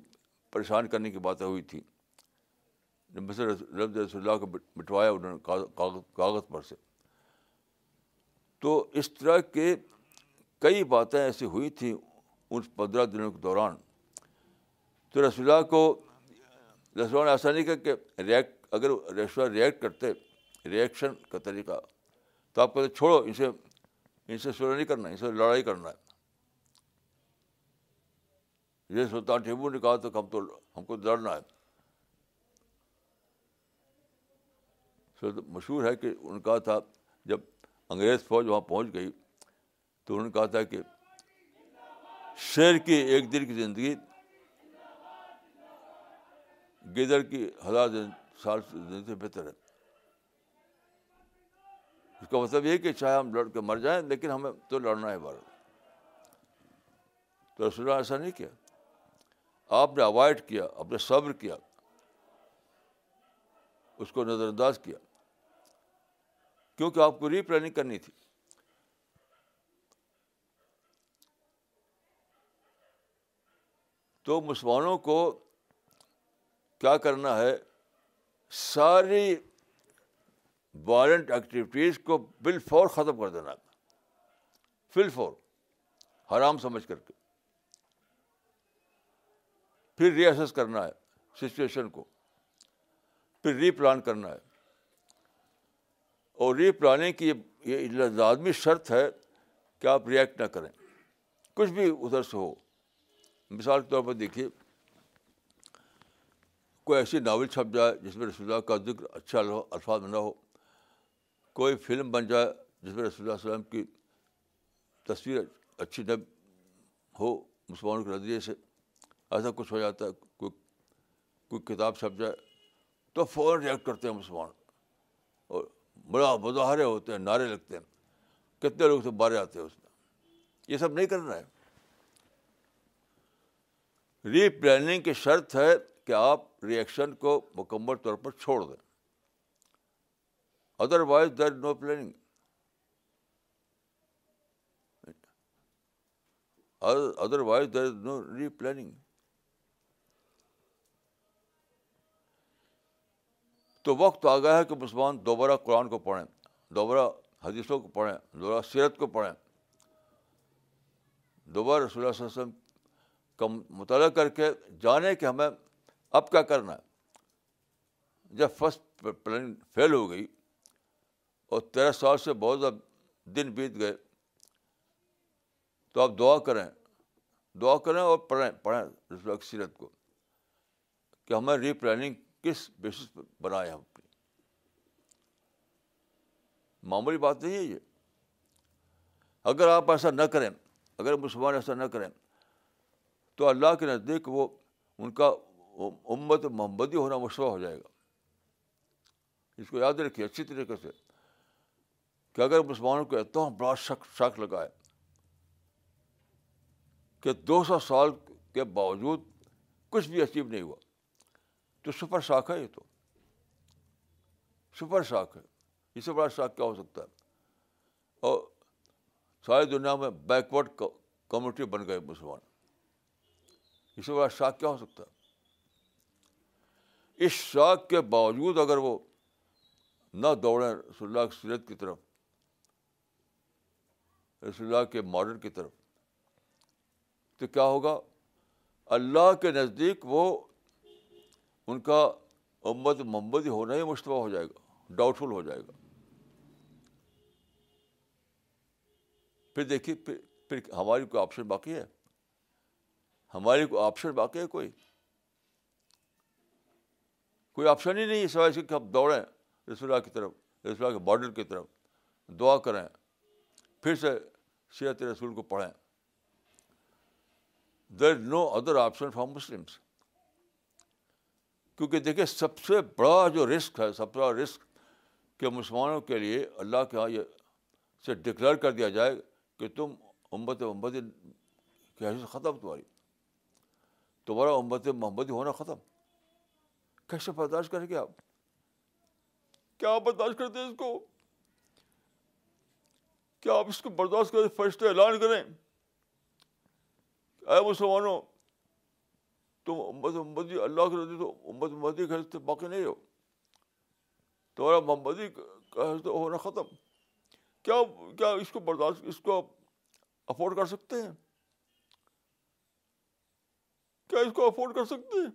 پریشان کرنے کی باتیں ہوئی تھیں. مثلا لفظ رسول اللہ کو مٹوایا انہوں نے کاغذ پر سے. تو اس طرح کے کئی باتیں ایسی ہوئی تھیں ان پندرہ دنوں کے دوران. تو رسول اللہ کو رسول اللہ نے ایسا نہیں کہا کہ ریئیکٹ، اگر رسول اللہ ریئیکٹ کرتے، ریئیکشن کا طریقہ، تو آپ کہتے چھوڑو ان سے ان سے سولہ نہیں کرنا، ان سے لڑائی کرنا ہے. یہ سلطان ٹیپو نے کہا تو ہم تو ہم کو لڑنا ہے. مشہور ہے کہ ان کا تھا جب انگریز فوج وہاں پہنچ گئی تو انہوں نے کہا تھا کہ شیر کی ایک دن کی زندگی گیدڑ کی ہزار سال زندگی سے بہتر ہے. اس کا مطلب یہ کہ چاہے ہم لڑ کے مر جائیں لیکن ہمیں تو لڑنا ہے بار. تو رسول اللہ ایسا نہیں کیا، آپ نے اوائڈ کیا، آپ نے صبر کیا، اس کو نظر انداز کیا، کیونکہ آپ کو ری پلاننگ کرنی تھی. تو مسلمانوں کو کیا کرنا ہے، ساری وائلنٹ ایکٹیویٹیز کو بال فور ختم کر دینا، فل فور حرام سمجھ کر کے. پھر ری ایسس کرنا ہے سچویشن کو، پھر ری پلان کرنا ہے. اور ری پلاننگ کی یہ لازمی شرط ہے کہ آپ ریئیکٹ نہ کریں، کچھ بھی ادھر سے ہو. مثال کے طور پر دیکھیے، کوئی ایسی ناول چھپ جائے جس میں رسول اللہ کا ذکر اچھا الفاظ نہ ہو، کوئی فلم بن جائے جس میں رسول اللہ علیہ وسلم کی تصویر اچھی نہ ہو مسلمانوں کے نظریے سے، ایسا کچھ ہو جاتا ہے. کوئی کوئی کتاب چھپ جائے تو فوراً ریئیکٹ کرتے ہیں مسلمان، اور بڑا مظاہرے ہوتے ہیں، نعرے لگتے ہیں، کتنے لوگ تو بارے آتے ہیں اس میں. یہ سب نہیں کرنا ہے. ری پلاننگ کی شرط ہے کہ آپ ریئیکشن کو مکمل طور پر چھوڑ دیں، otherwise there no planning. Otherwise there is no replanning. تو وقت آ گیا ہے کہ مسلمان دوبارہ قرآن کو پڑھیں، دوبارہ حدیثوں کو پڑھیں، دوبارہ سیرت کو پڑھیں، دوبارہ رسول اللہ صلی اللہ علیہ وسلم کا مطالعہ کر کے جانیں کہ ہمیں اب کیا کرنا ہے. جب فرسٹ پلاننگ فیل ہو گئی اور تیرہ سال سے بہت زیادہ دن بیت گئے، تو آپ دعا کریں، دعا کریں اور پڑھیں پڑھیں رسول اللہ کی سیرت کو کہ ہمیں ری پلاننگ کس بیسس پر بنائے. ہم اپنی معمولی بات نہیں ہے یہ. اگر آپ ایسا نہ کریں، اگر مسلمان ایسا نہ کریں، تو اللہ کے نزدیک وہ ان کا امت محمدی ہونا مشروع ہو جائے گا. اس کو یاد رکھیے اچھی طریقے سے کہ اگر مسلمانوں کو اتنا بڑا شک شک لگا ہے کہ دو سو سال کے باوجود کچھ بھی اچیو نہیں ہوا، تو سپر شاک ہے. یہ تو سپر شاک ہے، اس سے بڑا شاک کیا ہو سکتا ہے. اور ساری دنیا میں بیکورڈ کمیونٹی بن گئے مسلمان، اس سے بڑا شاک کیا ہو سکتا ہے. اس شاک کے باوجود اگر وہ نہ دوڑیں رسول اللہ کی سیرت کی طرف، رسول اللہ کے ماڈل کی طرف, تو کیا ہوگا اللہ کے نزدیک وہ ان کا امت محمدی ہونا ہی مشتبہ ہو جائے گا, ڈاؤٹفل ہو جائے گا. پھر دیکھیے پھر, پھر ہماری کوئی آپشن باقی ہے, ہماری کوئی آپشن باقی ہے کوئی کوئی آپشن ہی نہیں, سوائے اس کے کہ ہم دوڑیں رسول اللہ کی طرف, رسول اللہ کے ماڈل کی طرف, دعا کریں, پھر سے سیرت رسول کو پڑھیں. There is no other option for Muslims, کیونکہ دیکھیں سب سے بڑا جو رسک ہے, سب سے بڑا رسک کہ مسلمانوں کے لیے اللہ کے ہاں یہ سے ڈکلیئر کر دیا جائے کہ تم امت محمدی کی حیثیت ختم, تمہاری تمہارا امت محمدی ہونا ختم. کیسے برداشت کریں گے آپ, کیا آپ برداشت کرتے ہیں اس کو, کیا آپ اس کو برداشت کریں؟ فرشتے اعلان کریں اے مسلمانوں تم امت محمدی, اللہ کے رضی تو امت محمدی کی حیثیت باقی نہیں ہو, تمہارا محمدی کا حیثیت ہونا ختم. کیا کیا اس کو برداشت, اس کو افورڈ کر سکتے ہیں, کیا اس کو افورڈ کر سکتے ہیں؟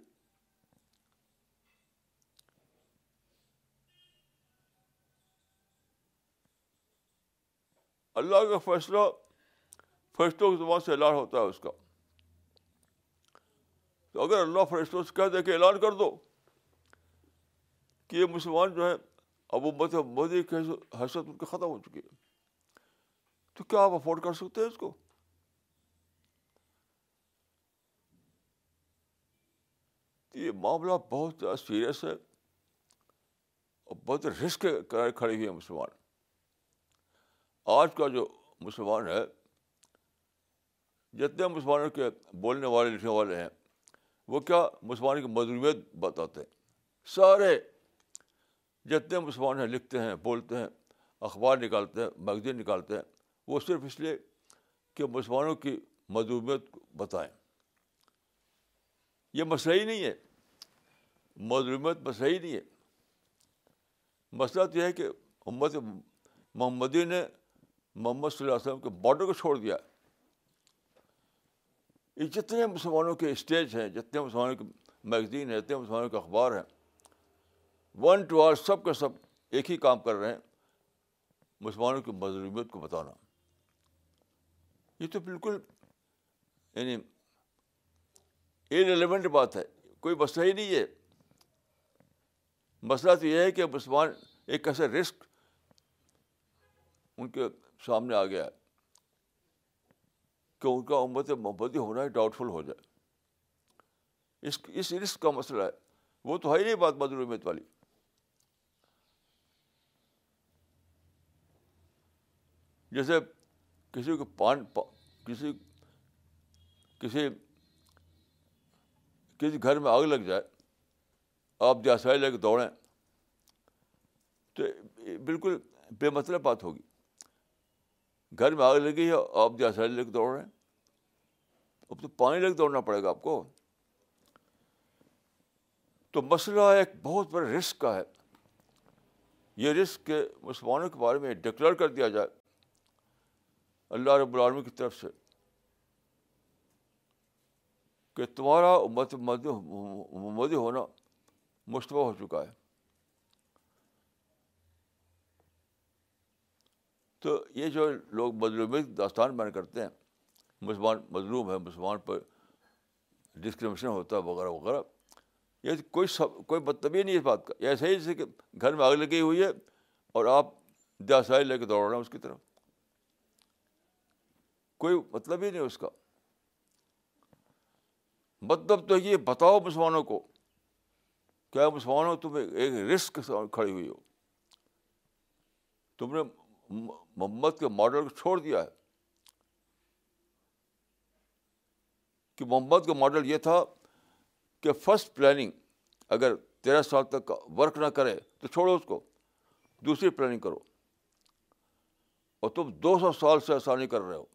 اللہ کا فیصلہ فرشتوں کی زبان سے اعلان ہوتا ہے اس کا, تو اگر اللہ فرشتوں سے کہہ دے کہ اعلان کر دو کہ یہ مسلمان جو ہے اب امت محمدی کی حیثیت ان کی ختم ہو چکی ہے, تو کیا آپ افورڈ کر سکتے ہیں اس کو؟ یہ معاملہ بہت زیادہ سیریس ہے اور بہت رسک کھڑے ہوئے مسلمان. آج کا جو مسلمان ہے, جتنے مسلمانوں کے بولنے والے لکھنے والے ہیں, وہ کیا مسلمان کی مظلومیت بتاتے ہیں. سارے جتنے مسلمان ہیں لکھتے ہیں, بولتے ہیں, اخبار نکالتے ہیں, میگزین نکالتے ہیں, وہ صرف اس لیے کہ مسلمانوں کی مظلومیت بتائیں. یہ مسئلہ ہی نہیں ہے, مظلومیت مسئلہ ہی نہیں ہے. مسئلہ تو یہ ہے کہ امت محمدی نے محمد صلی اللہ علیہ وسلم کے باڈر کو چھوڑ دیا. یہ جتنے مسلمانوں کے اسٹیج ہیں, جتنے مسلمانوں کے میگزین ہیں, جتنے مسلمانوں کے اخبار ہیں, ون ٹو آل سب کے سب ایک ہی کام کر رہے ہیں, مسلمانوں کی مظلومیت کو بتانا. یہ تو بالکل یعنی انریلیونٹ بات ہے, کوئی مسئلہ ہی نہیں ہے. مسئلہ تو یہ ہے کہ مسلمان ایک ایسا رسک ان کے سامنے آ گیا ہے کہ ان کا امت محمدی ہونا ہی ڈاؤٹفل ہو جائے. اس اس رسک کا مسئلہ ہے, وہ تو ہے ہی نہیں بات مظلومیت والی. جیسے کسی کو پان پا, کسی کسی کسی گھر میں آگ لگ جائے, آپ دیاسائی لے کے دوڑیں, تو بالکل بے مطلب بات ہوگی. گھر میں آگ لگی ہے, آپ دیاسائی لے کے دوڑ رہے ہیں, اب تو پانی لے کے دوڑنا پڑے گا آپ کو. تو مسئلہ ایک بہت بڑا رسک کا ہے. یہ رسک کے مسلمانوں کے بارے میں ڈکلیئر کر دیا جائے اللہ رب العالمین کی طرف سے کہ تمہارا امت محمدی ہونا مشتبہ ہو چکا ہے, تو یہ جو لوگ مظلومیت داستان بیان کرتے ہیں, مسلمان مظلوم ہے, مسلمان پر ڈسکریمنیشن ہوتا ہے وغیرہ وغیرہ, یہ کوئی سب کوئی مطلب ہی نہیں ہے اس بات کا. ایسے ہی جیسے کہ گھر میں آگ لگی ہوئی ہے اور آپ دیاسائی لے کے دوڑ رہے ہیں اس کی طرف, کوئی مطلب ہی نہیں اس کا. مطلب تو یہ بتاؤ مسلمانوں کو, کیا مسلمانوں تم ایک رسک کھڑی ہوئی ہو, تم نے محمد کے ماڈل کو چھوڑ دیا ہے. کہ محمد کا ماڈل یہ تھا کہ فرسٹ پلاننگ اگر تیرہ سال تک ورک نہ کرے تو چھوڑو اس کو, دوسری پلاننگ کرو, اور تم دو سو سال سے ایسا نہیں کر رہے ہو,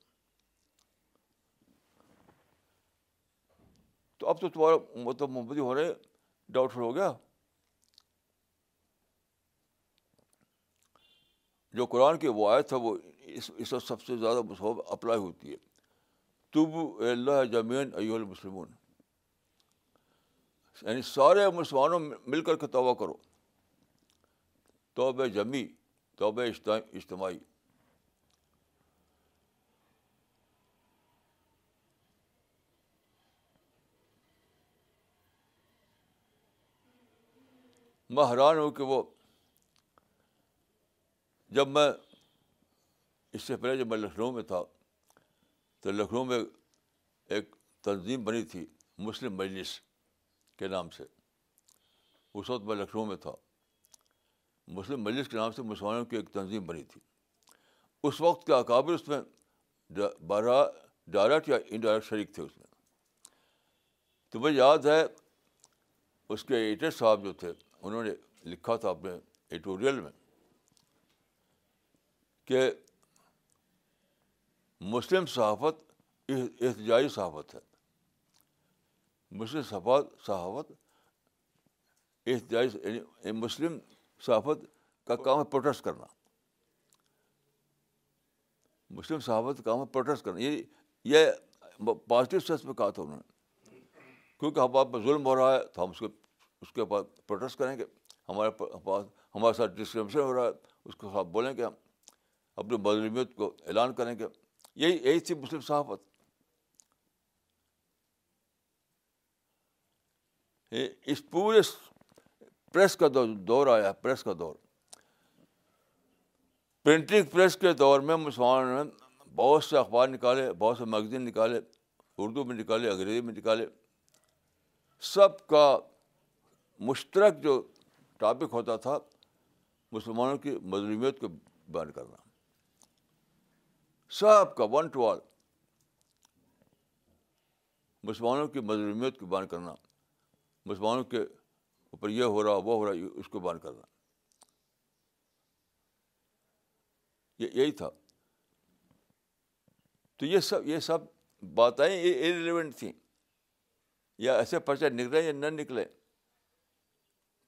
تو اب تو تمہارا مطلب محمدی ہو رہے ڈاؤٹفل ہو گیا. جو قرآن کی وہ آیت ہے, وہ اس اس وقت سب سے زیادہ اپلائی ہوتی ہے. توبو اے اللہ جميعاً ایھا المسلمون، یعنی سارے مسلمانوں مل کر کے توبہ کرو، توبہ جمی، توبہ اجتماعی. میں حیران ہوں کہ وہ جب میں اس سے پہلے جب میں لکھنؤ میں تھا تو لکھنؤ میں ایک تنظیم بنی تھی مسلم مجلس کے نام سے. اس وقت میں لکھنؤ میں تھا. مسلم مجلس کے نام سے مسلمانوں کی ایک تنظیم بنی تھی. اس وقت کے اکابر اس میں بارہ ڈائریکٹ یا انڈائریکٹ شریک تھے اس میں. تو مجھے یاد ہے اس کے ایڈیٹر صاحب جو تھے انہوں نے لکھا تھا اپنے ایڈیٹوریل میں کہ مسلم صحافت احتجاجی صحافت ہے، مسلم صحافت صحافت احتجاجی، مسلم صحافت کا کام ہے پروٹیسٹ کرنا، مسلم صحافت کا کام ہے پروٹیسٹ کرنا. یہ یہ پازیٹیو سینس میں کہا تھا انہوں نے، کیونکہ ہم آپ پہ ظلم ہو رہا ہے تو ہم اس کے اس کے پاس پروٹیسٹ کریں گے، ہمارے پاس ہمارے ساتھ ڈسکریمنیشن ہو رہا ہے اس کے ساتھ بولیں گے، ہم اپنی مظلومیت کو اعلان کریں گے. یہی یہی تھی مسلم صحافت. اس پورے پریس کا دور دور آیا ہے، پریس کا دور، پرنٹنگ پریس کے دور میں مسلمانوں نے بہت سے اخبار نکالے، بہت سے میگزین نکالے، اردو میں نکالے، انگریزی میں نکالے. سب کا مشترک جو ٹاپک ہوتا تھا مسلمانوں کی مظلومیت کو بیان کرنا، سب کا ون ٹو آل مسلمانوں کی مظلومیت کو بیان کرنا، مسلمانوں کے اوپر یہ ہو رہا وہ ہو رہا اس کو بیان کرنا، یہی تھا. تو یہ سب یہ سب باتیں ارریلیونٹ تھیں، یا ایسے پرچے نکلے یا نہ نکلے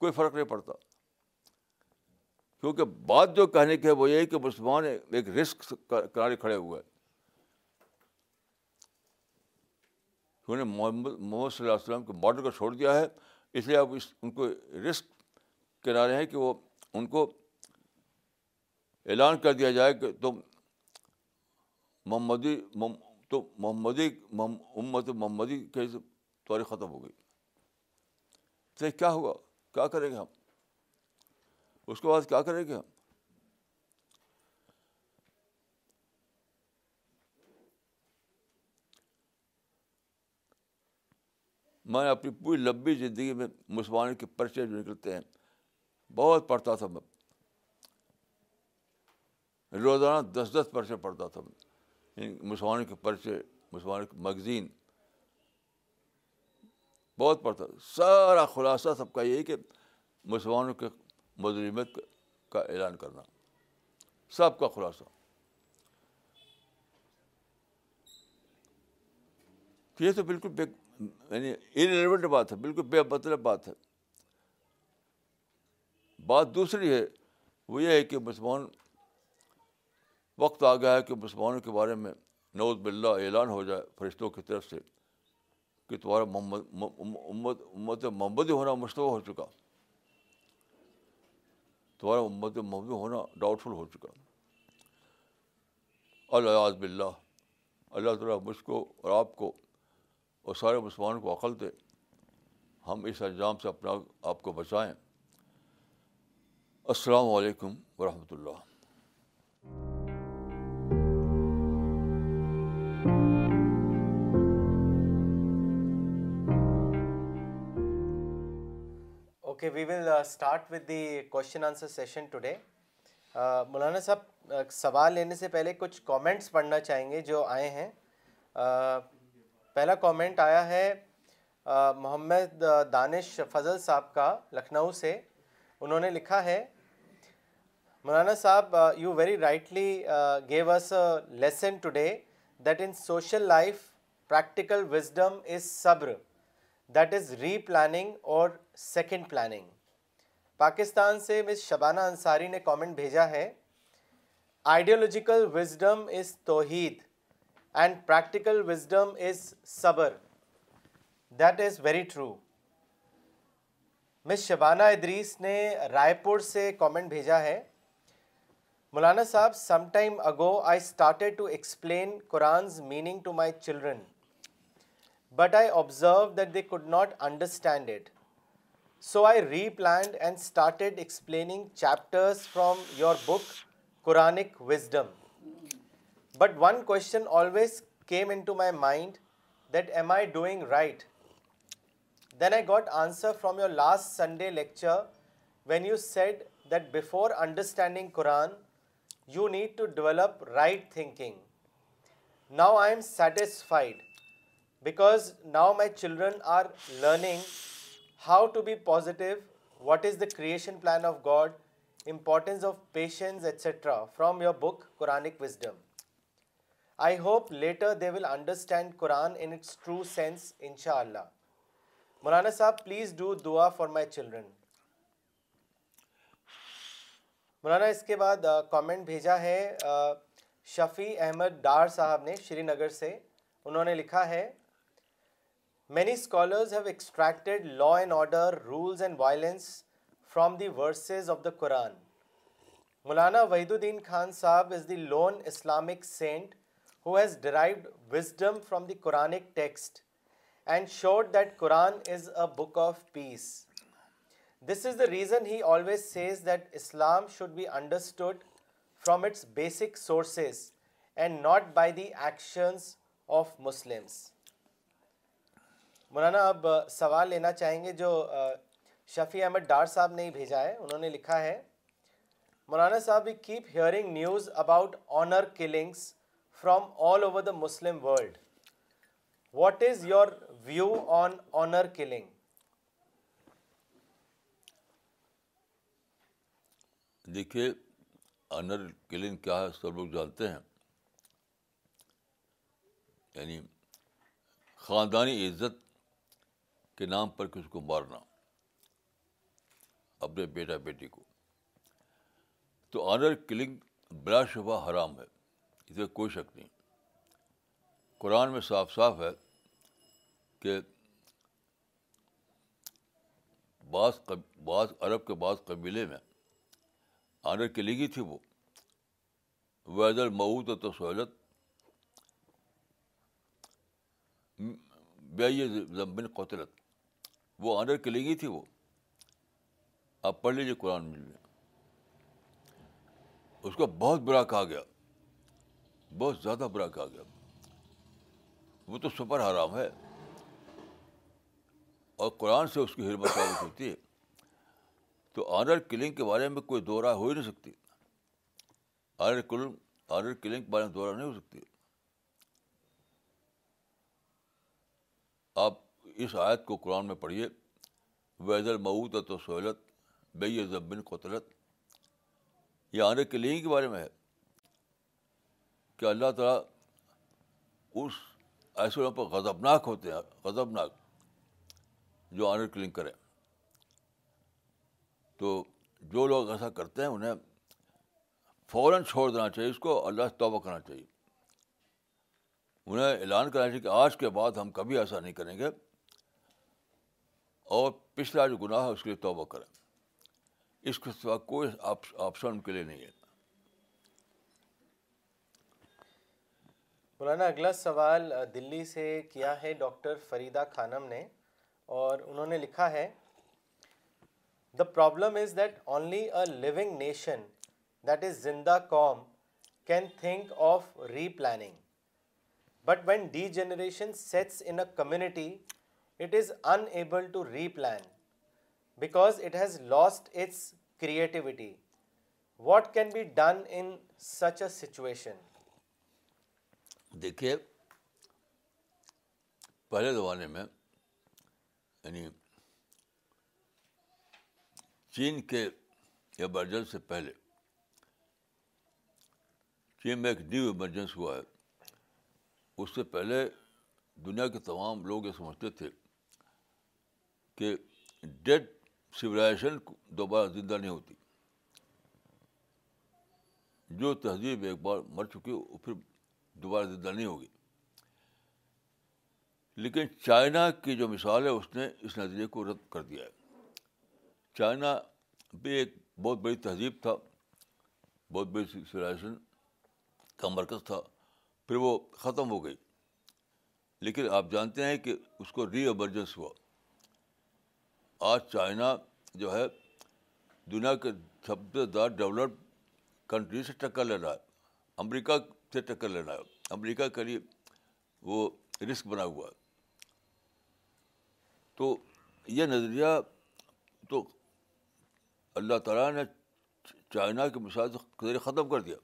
کوئی فرق نہیں پڑتا، کیونکہ بات جو کہنے کی ہے وہ یہ ہے کہ مسلمان ایک رسک کنارے کھڑے ہوئے ہیں. انہوں نے محمد صلی اللہ علیہ وسلم کے ماڈل کو چھوڑ دیا ہے، اس لیے اب اس ان کو رسک کنارے ہیں کہ وہ ان کو اعلان کر دیا جائے کہ تم محمدی تو محمدی امت محمدی کے تاریخ ختم ہو گئی. تو کیا ہوا، کیا کریں گے ہم اس کے بعد، کیا کریں گے ہم؟ میں نے اپنی پوری لمبی زندگی میں مسلمانوں کے پرچے جو نکلتے ہیں بہت پڑھتا تھا میں، روزانہ دس دس پرچے پڑھتا تھا میں، مسلمانوں کے پرچے، مسلمانوں کے میگزین بہت پڑھتا تھا. سارا خلاصہ سب کا یہی کہ مسلمانوں کے مظلومیت کا اعلان کرنا، سب کا خلاصہ. یہ تو بالکل بے یعنی انریلیونٹ بات ہے، بالکل بے مطلب بات ہے. بات دوسری ہے، وہ یہ ہے کہ مسلمان وقت آ گیا ہے کہ مسلمانوں کے بارے میں نعوذ باللہ اعلان ہو جائے فرشتوں کی طرف سے کہ تمہارا محمد امت امت محمدی ہونا مشتبہ ہو چکا، تمہارا امت محمدی ہونا ڈاؤٹ فل ہو چکا. العیاذ باللہ. اللہ تعالیٰ مجھ کو اور آپ کو اور سارے مسلمانوں کو عقل دے، ہم اس انجام سے اپنا آپ کو بچائیں. السلام علیکم ورحمۃ اللہ. Okay, we will uh, start with the question answer session today. Uh, مولانا صاحب uh, سوال لینے سے پہلے کچھ کامنٹس پڑھنا چاہیں گے جو آئے ہیں. uh, پہلا کامنٹ آیا ہے uh, محمد uh, دانش فضل صاحب کا لکھنؤ سے. انہوں نے لکھا ہے مولانا صاحب you very rightly give us a lesson today that in social life practical wisdom is sabr. That is replanning or second planning. Pakistan سے مس شبانہ انصاری نے کامنٹ بھیجا ہے. آئیڈیولوجیکل وزڈم از توحید and practical wisdom is sabr. That is very true. Miss Shabana Idris نے رائے پور سے comment بھیجا ہے. مولانا صاحب, some time ago I started to explain Quran's meaning to my children But I observed that they could not understand it. So I replanned and started explaining chapters from your book, Quranic Wisdom. But one question always came into my mind, that am I doing right? Then I got answer from your last Sunday lecture when you said that before understanding Quran, you need to develop right thinking. Now I am satisfied because now my children are learning how to be positive, what is the creation plan of God, importance of patience, et cetera from your book, Quranic Wisdom. I hope later they will understand Quran in its true sense, inshallah. Maulana Sahab please do dua for my children. مولانا اس کے بعد comment بھیجا ہے شفیع احمد ڈار صاحب نے شری نگر سے. انہوں نے لکھا ہے, Many scholars have extracted law and order, rules and violence from the verses of the Quran. Maulana Wahiduddin Khan Sahab is the lone Islamic saint who has derived wisdom from the Quranic text and showed that Quran is a book of peace. This is the reason he always says that Islam should be understood from its basic sources and not by the actions of Muslims. مولانا اب سوال لینا چاہیں گے جو شفیع احمد ڈار صاحب نے بھیجا ہے. انہوں نے لکھا ہے, مولانا صاحب, we keep hearing news about honor killings from all over the Muslim world. What is your view on honor killing? دیکھیے, آنر کلنگ کیا ہے سب لوگ جانتے ہیں, یعنی خاندانی عزت کے نام پر کسی کو مارنا, اپنے بیٹا بیٹی کو. تو آنر کلنگ بلا شبہ حرام ہے, اس میں کوئی شک نہیں. قرآن میں صاف صاف ہے کہ بعض بعض عرب کے بعض قبیلے میں آنر کلنگ ہی تھی. وہ وید المعود و تسولت بے ضمن قتلت, وہ آنر کلنگ ہی تھی. وہ آپ پڑھ لیجیے قرآن میں, اس کو بہت برا کہا گیا, بہت زیادہ برا کہا گیا. وہ تو سپر حرام ہے, اور قرآن سے اس کی حرمت ثابت ہوتی ہے. تو آنر کلنگ کے بارے میں کوئی دو رائے ہو ہی نہیں سکتی. آنر کلنگ آنر کلنگ کے بارے میں دو رائے نہیں ہو سکتی. آپ اس آیت کو قرآن میں پڑھیے, وید المعود و سہولت بے ضمن قتلت, یہ آنر کلنگ کے بارے میں ہے کہ اللہ تعالیٰ اس ایسے لوگوں پر غضبناک ہوتے ہیں, غضبناک جو آنر کلنگ کریں. تو جو لوگ ایسا کرتے ہیں انہیں فوراً چھوڑ دینا چاہیے, اس کو اللہ سے توبہ کرنا چاہیے. انہیں اعلان کرنا چاہیے کہ آج کے بعد ہم کبھی ایسا نہیں کریں گے, اور پچھلا جو گناہ ہے اس کے لیے توبہ کریں. اس کے سوا کوئی آپشن ان کے لیے نہیں ہے. مولانا اگلا سوال دلی سے کیا ہے ڈاکٹر فریدہ خانم نے, اور انہوں نے لکھا ہے, the problem is that only a living nation, that is زندہ قوم, can think of replanning. But when the generation sets in a community, it is unable to replan because it has lost its creativity. What can be done in such a situation? دیکھیے, پہلے زمانے میں یعنی چین کے emergence سے پہلے, چین میں ایک نیو ایمرجنس ہوا ہے. اس سے پہلے دنیا کے تمام لوگ یہ سمجھتے تھے کہ ڈیڈ سویلائزیشن دوبارہ زندہ نہیں ہوتی, جو تہذیب ایک بار مر چکی وہ پھر دوبارہ زندہ نہیں ہوگی. لیکن چائنا کی جو مثال ہے اس نے اس نظریے کو رد کر دیا ہے. چائنا بھی ایک بہت بڑی تہذیب تھا, بہت بڑی سویلائزیشن کا مرکز تھا, پھر وہ ختم ہو گئی. لیکن آپ جانتے ہیں کہ اس کو ری ایمرجنس ہوا. آج چائنا جو ہے دنیا کے سب سے زیادہ ڈیولپڈ کنٹری سے ٹکر لینا ہے, امریکہ سے ٹکر لینا ہے. امریکہ کے لیے وہ رسک بنا ہوا ہے. تو یہ نظریہ تو اللہ تعالیٰ نے چائنا کے مثال سے ختم کر دیا,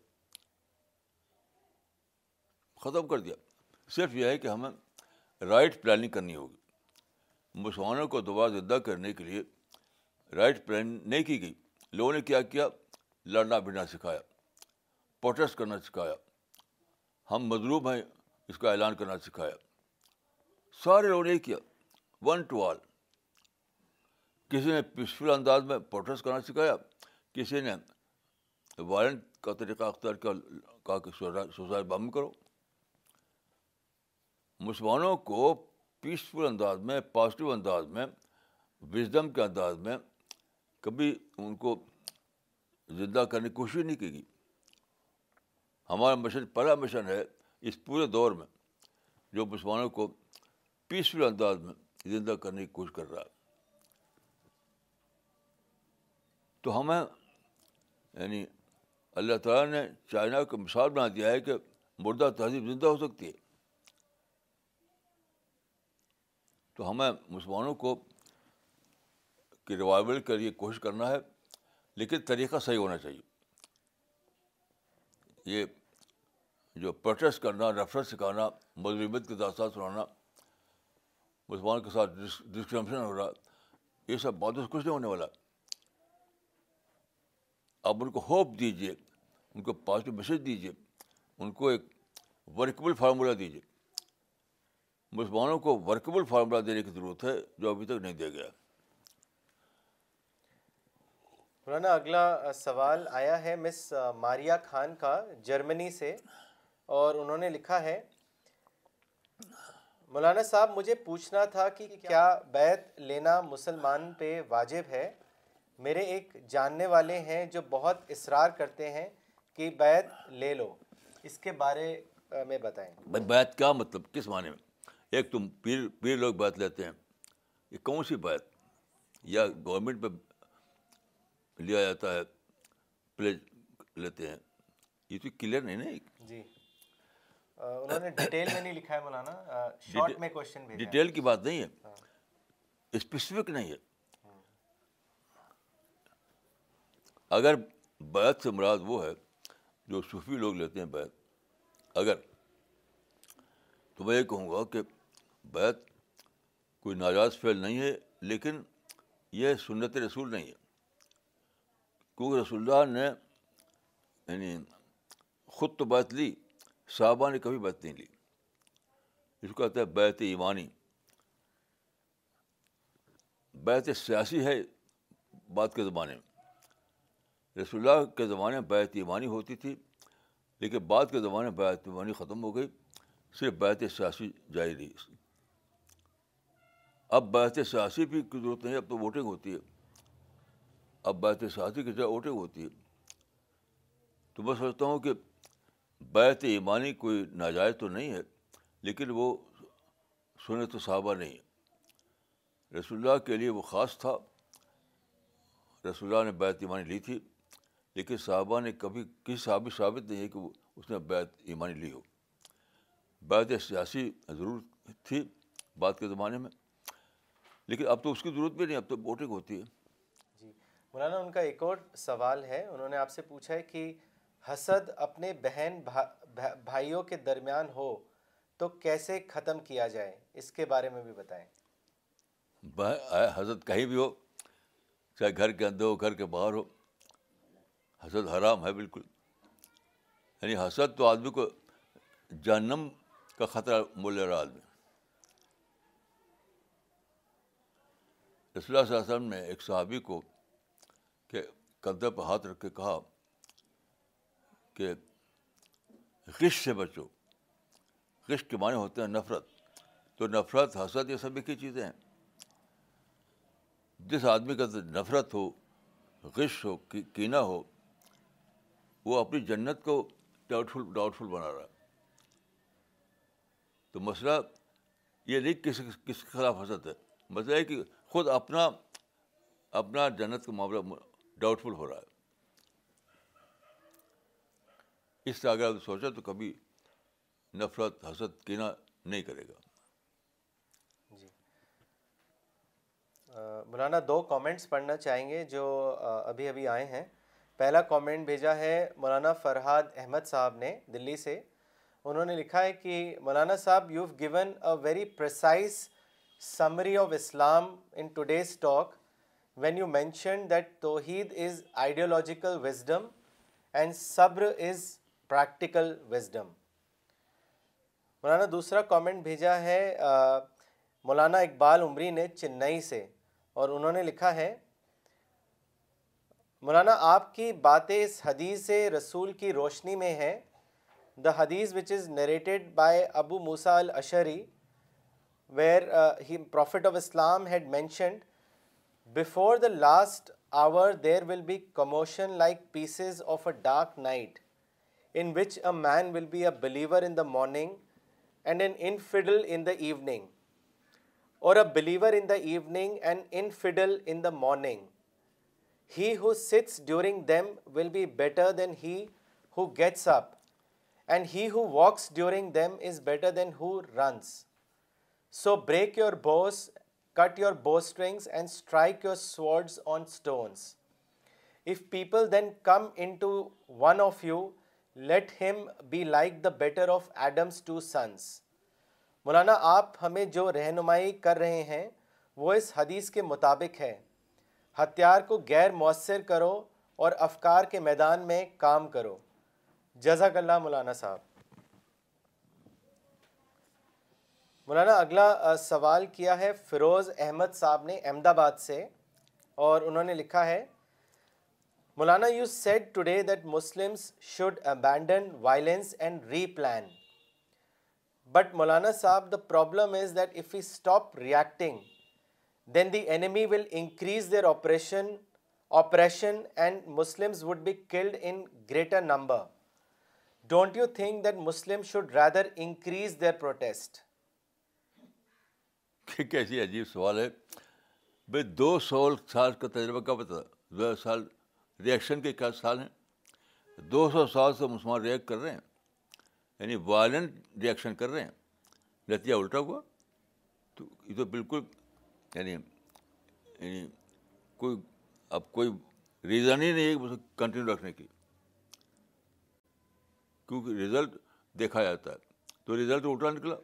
ختم کر دیا. صرف یہ ہے کہ ہمیں رائٹ پلاننگ کرنی ہوگی. مسلمانوں کو دوبارہ زندہ کرنے کے لیے رائٹ پلان نہیں کی گئی. لوگوں نے کیا کیا, لڑنا بھڑنا سکھایا, پروٹیسٹ کرنا سکھایا, ہم مظلوم ہیں اس کا اعلان کرنا سکھایا. سارے لوگوں نے کیا, ون ٹو آل. کسی نے پیسفل انداز میں پروٹیسٹ کرنا سکھایا, کسی نے وائلنٹ کا طریقہ اختیار کیا, کہا کہ سوسائڈ بم کرو. مسلمانوں کو پیسفل انداز میں, پازیٹیو انداز میں, وزڈم کے انداز میں کبھی ان کو زندہ کرنے کی کوشش نہیں کی گئی. ہمارا مشن, پہلا مشن ہے اس پورے دور میں جو مسلمانوں کو پیسفل انداز میں زندہ کرنے کی کوشش کر رہا ہے. تو ہمیں یعنی اللہ تعالیٰ نے چائنا کو مثال بنا دیا ہے کہ مردہ تہذیب زندہ ہو سکتی ہے. تو ہمیں مسلمانوں کو کہ ریوائول کے لیے کوشش کرنا ہے, لیکن طریقہ صحیح ہونا چاہیے. یہ جو پروٹیسٹ کرنا, نفرت سکھانا, مظلومیت کے داستان سنانا, مسلمانوں کے ساتھ ڈسکریمنیشن ہو رہا, یہ سب باتوں سے کچھ نہیں ہونے والا. آپ ان کو ہوپ دیجیے, ان کو پازیٹیو میسج دیجیے, ان کو ایک ورکیبل فارمولہ دیجیے. مسلمانوں کو ورکیبل فارمولہ دینے کی ضرورت ہے جو ابھی تک نہیں دیا گیا. مولانا اگلا سوال آیا ہے مس ماریا خان کا جرمنی سے, اور انہوں نے لکھا ہے, مولانا صاحب مجھے پوچھنا تھا کہ کیا بیعت لینا مسلمان پہ واجب ہے؟ میرے ایک جاننے والے ہیں جو بہت اصرار کرتے ہیں کہ بیعت لے لو, اس کے بارے میں بتائیں. بیعت کیا مطلب, کس معنی میں؟ ایک تم پیر پیر لوگ بیعت لیتے ہیں, یہ کون سی بیعت؟ یا گورنمنٹ پہ لیا جاتا ہے, پلیج لیتے ہیں, یہ تو کلیئر نہیں نا. جی انہوں نے ڈیٹیل میں نہیں لکھا ہے مولانا, شارٹ میں کوشچن بھیجا ہے. ڈیٹیل کی بات نہیں ہے, اسپیسیفک نہیں ہے. اگر بیعت سے مراد وہ ہے جو صوفی لوگ لیتے ہیں بیعت, اگر تو میں یہ کہوں گا کہ بیعت کوئی ناجائز فعل نہیں ہے, لیکن یہ سنت رسول نہیں ہے. کیونکہ رسول اللہ نے یعنی خود تو بیعت لی, صحابہ نے کبھی بیعت نہیں لی. اس کو کہتے ہیں بیعت ایمانی. بیعت سیاسی ہے بات کے زمانے میں, رسول اللہ کے زمانے میں بیعت ایمانی ہوتی تھی, لیکن بعد کے زمانے میں بیعت ایمانی ختم ہو گئی, صرف بیعت سیاسی جاری رہی. اب بیعت سیاسی بھی کی ضرورت نہیں, اب تو ووٹنگ ہوتی ہے. اب بیعت سیاسی کی جگہ ووٹنگ ہوتی ہے. تو میں سمجھتا ہوں کہ بیعت ایمانی کوئی ناجائز تو نہیں ہے, لیکن وہ سنت صحابہ نہیں ہے. رسول اللہ کے لیے وہ خاص تھا, رسول اللہ نے بیعت ایمانی لی تھی, لیکن صحابہ نے کبھی کسی صحابی ثابت نہیں ہے کہ اس نے بیعت ایمانی لی ہو. بیعت سیاسی ضرور تھی بعد کے زمانے میں, لیکن اب تو اس کی ضرورت بھی نہیں, اب تو ووٹنگ ہوتی ہے. جی مولانا ان کا ایک اور سوال ہے, انہوں نے آپ سے پوچھا ہے کہ حسد اپنے بہن بھا, بھا, بھائیوں کے درمیان ہو تو کیسے ختم کیا جائے, اس کے بارے میں بھی بتائیں. حسد کہیں بھی ہو, چاہے گھر کے اندر ہو, گھر کے باہر ہو, حسد حرام ہے بالکل. یعنی حسد تو آدمی کو جہنم کا خطرہ مول لے رہا آدمی. رسول اللہ صلی اللہ علیہ وسلم نے ایک صحابی کو کہ کندھے پہ ہاتھ رکھ کے کہا کہ غش سے بچو. غش کے معنی ہوتے ہیں نفرت. تو نفرت، حسد، یہ سب ایک ہی چیزیں ہیں. جس آدمی کا نفرت ہو، غش ہو، کینہ ہو، وہ اپنی جنت کو ڈاؤٹفل ڈاؤٹفل بنا رہا ہے. تو مسئلہ یہ نہیں کس کس کے خلاف حسد ہے، مسئلہ ہے کہ خود اپنا اپنا جنت کا معاملہ ڈاؤٹفل ہو رہا ہے. اس سے اگر آپ سوچا تو کبھی نفرت، حسد، کینہ نہیں کرے گا. جی مولانا دو کامنٹس پڑھنا چاہیں گے جو ابھی ابھی آئے ہیں. پہلا کامنٹ بھیجا ہے مولانا فرحاد احمد صاحب نے دلی سے. انہوں نے لکھا ہے کہ مولانا صاحب you have given a very precise summary of Islam in today's talk when you mention that توحید از آئیڈیالوجیکل وزڈم اینڈ صبر از پریکٹیکل وزڈم. مولانا دوسرا کامنٹ بھیجا ہے مولانا اقبال عمری نے چنئی سے، اور انہوں نے لکھا ہے مولانا آپ کی باتیں اس حدیث رسول کی روشنی میں ہیں، دا حدیث which is narrated by Abu Musa الاشعری where Prophet of Islam had mentioned, before the last hour there will be commotion like pieces of a dark night, in which a man will be a believer in the morning and an infidel in the evening, or a believer in the evening and infidel in the morning. He who sits during them will be better than he who gets up, and he who walks during them is better than who runs. break your bows, cut your bowstrings, and strike your swords on stones. If people then come into one of you, let him be like the better of Adam's two sons. مولانا آپ ہمیں جو رہنمائی کر رہے ہیں وہ اس حدیث کے مطابق ہے. ہتھیار کو غیر مؤثر کرو اور افکار کے میدان میں کام کرو. جزاک اللہ مولانا صاحب. مولانا اگلا سوال کیا ہے فیروز احمد صاحب نے احمد آباد سے، اور انہوں نے لکھا ہے مولانا you said today that Muslims should abandon violence and replan but مولانا صاحب the problem is that if we stop reacting then the enemy will increase their oppression, oppression and Muslims would be killed in greater number. Don't you think that Muslims should rather increase their protest? کیسی عجیب سوال ہے بھائی. دو سو سال کا تجربہ کب تھا؟ دو سال ریئیکشن کے کیا سال ہیں؟ دو سو سال سے مسلمان ریئیکٹ کر رہے ہیں، یعنی وائلنٹ ریئیکشن کر رہے ہیں. نتیجہ الٹا ہوا. تو یہ تو بالکل یعنی یعنی کوئی اب کوئی ریزن ہی نہیں ہے کہ کنٹینیو رکھنے کی، کیونکہ رزلٹ دیکھا جاتا ہے. تو رزلٹ الٹا نکلا.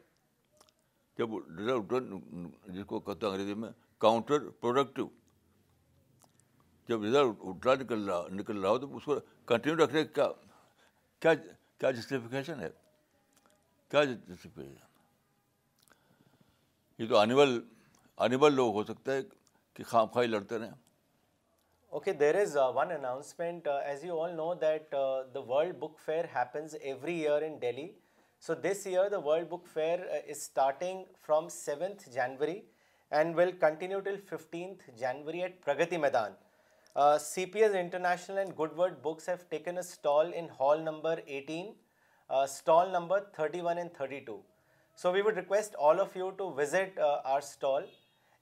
جب رزلٹ الٹا جس کو کہتے ہیں انگریزی میں کاؤنٹر پروڈکٹیو، جب رزلٹ الٹا نکل رہا نکل رہا ہو تو اس کو کنٹینیو رکھنے کا کیا کیا جسٹیفیکیشن ہے؟ کیا جسٹیفیکیشن؟ یہ تو اینیول انیبل لوگ ہو سکتا ہے کہ خام خواہ لڑتے رہیں. Okay there is one announcement. As you all know that the world book fair happens every year in Delhi. So this year the world book fair is starting from seventh January and will continue till fifteenth January at Pragati Maidan. C P S International and Good Word Books have taken a stall in hall number eighteen, stall number thirty one and thirty two. So we would request all of you to visit our stall.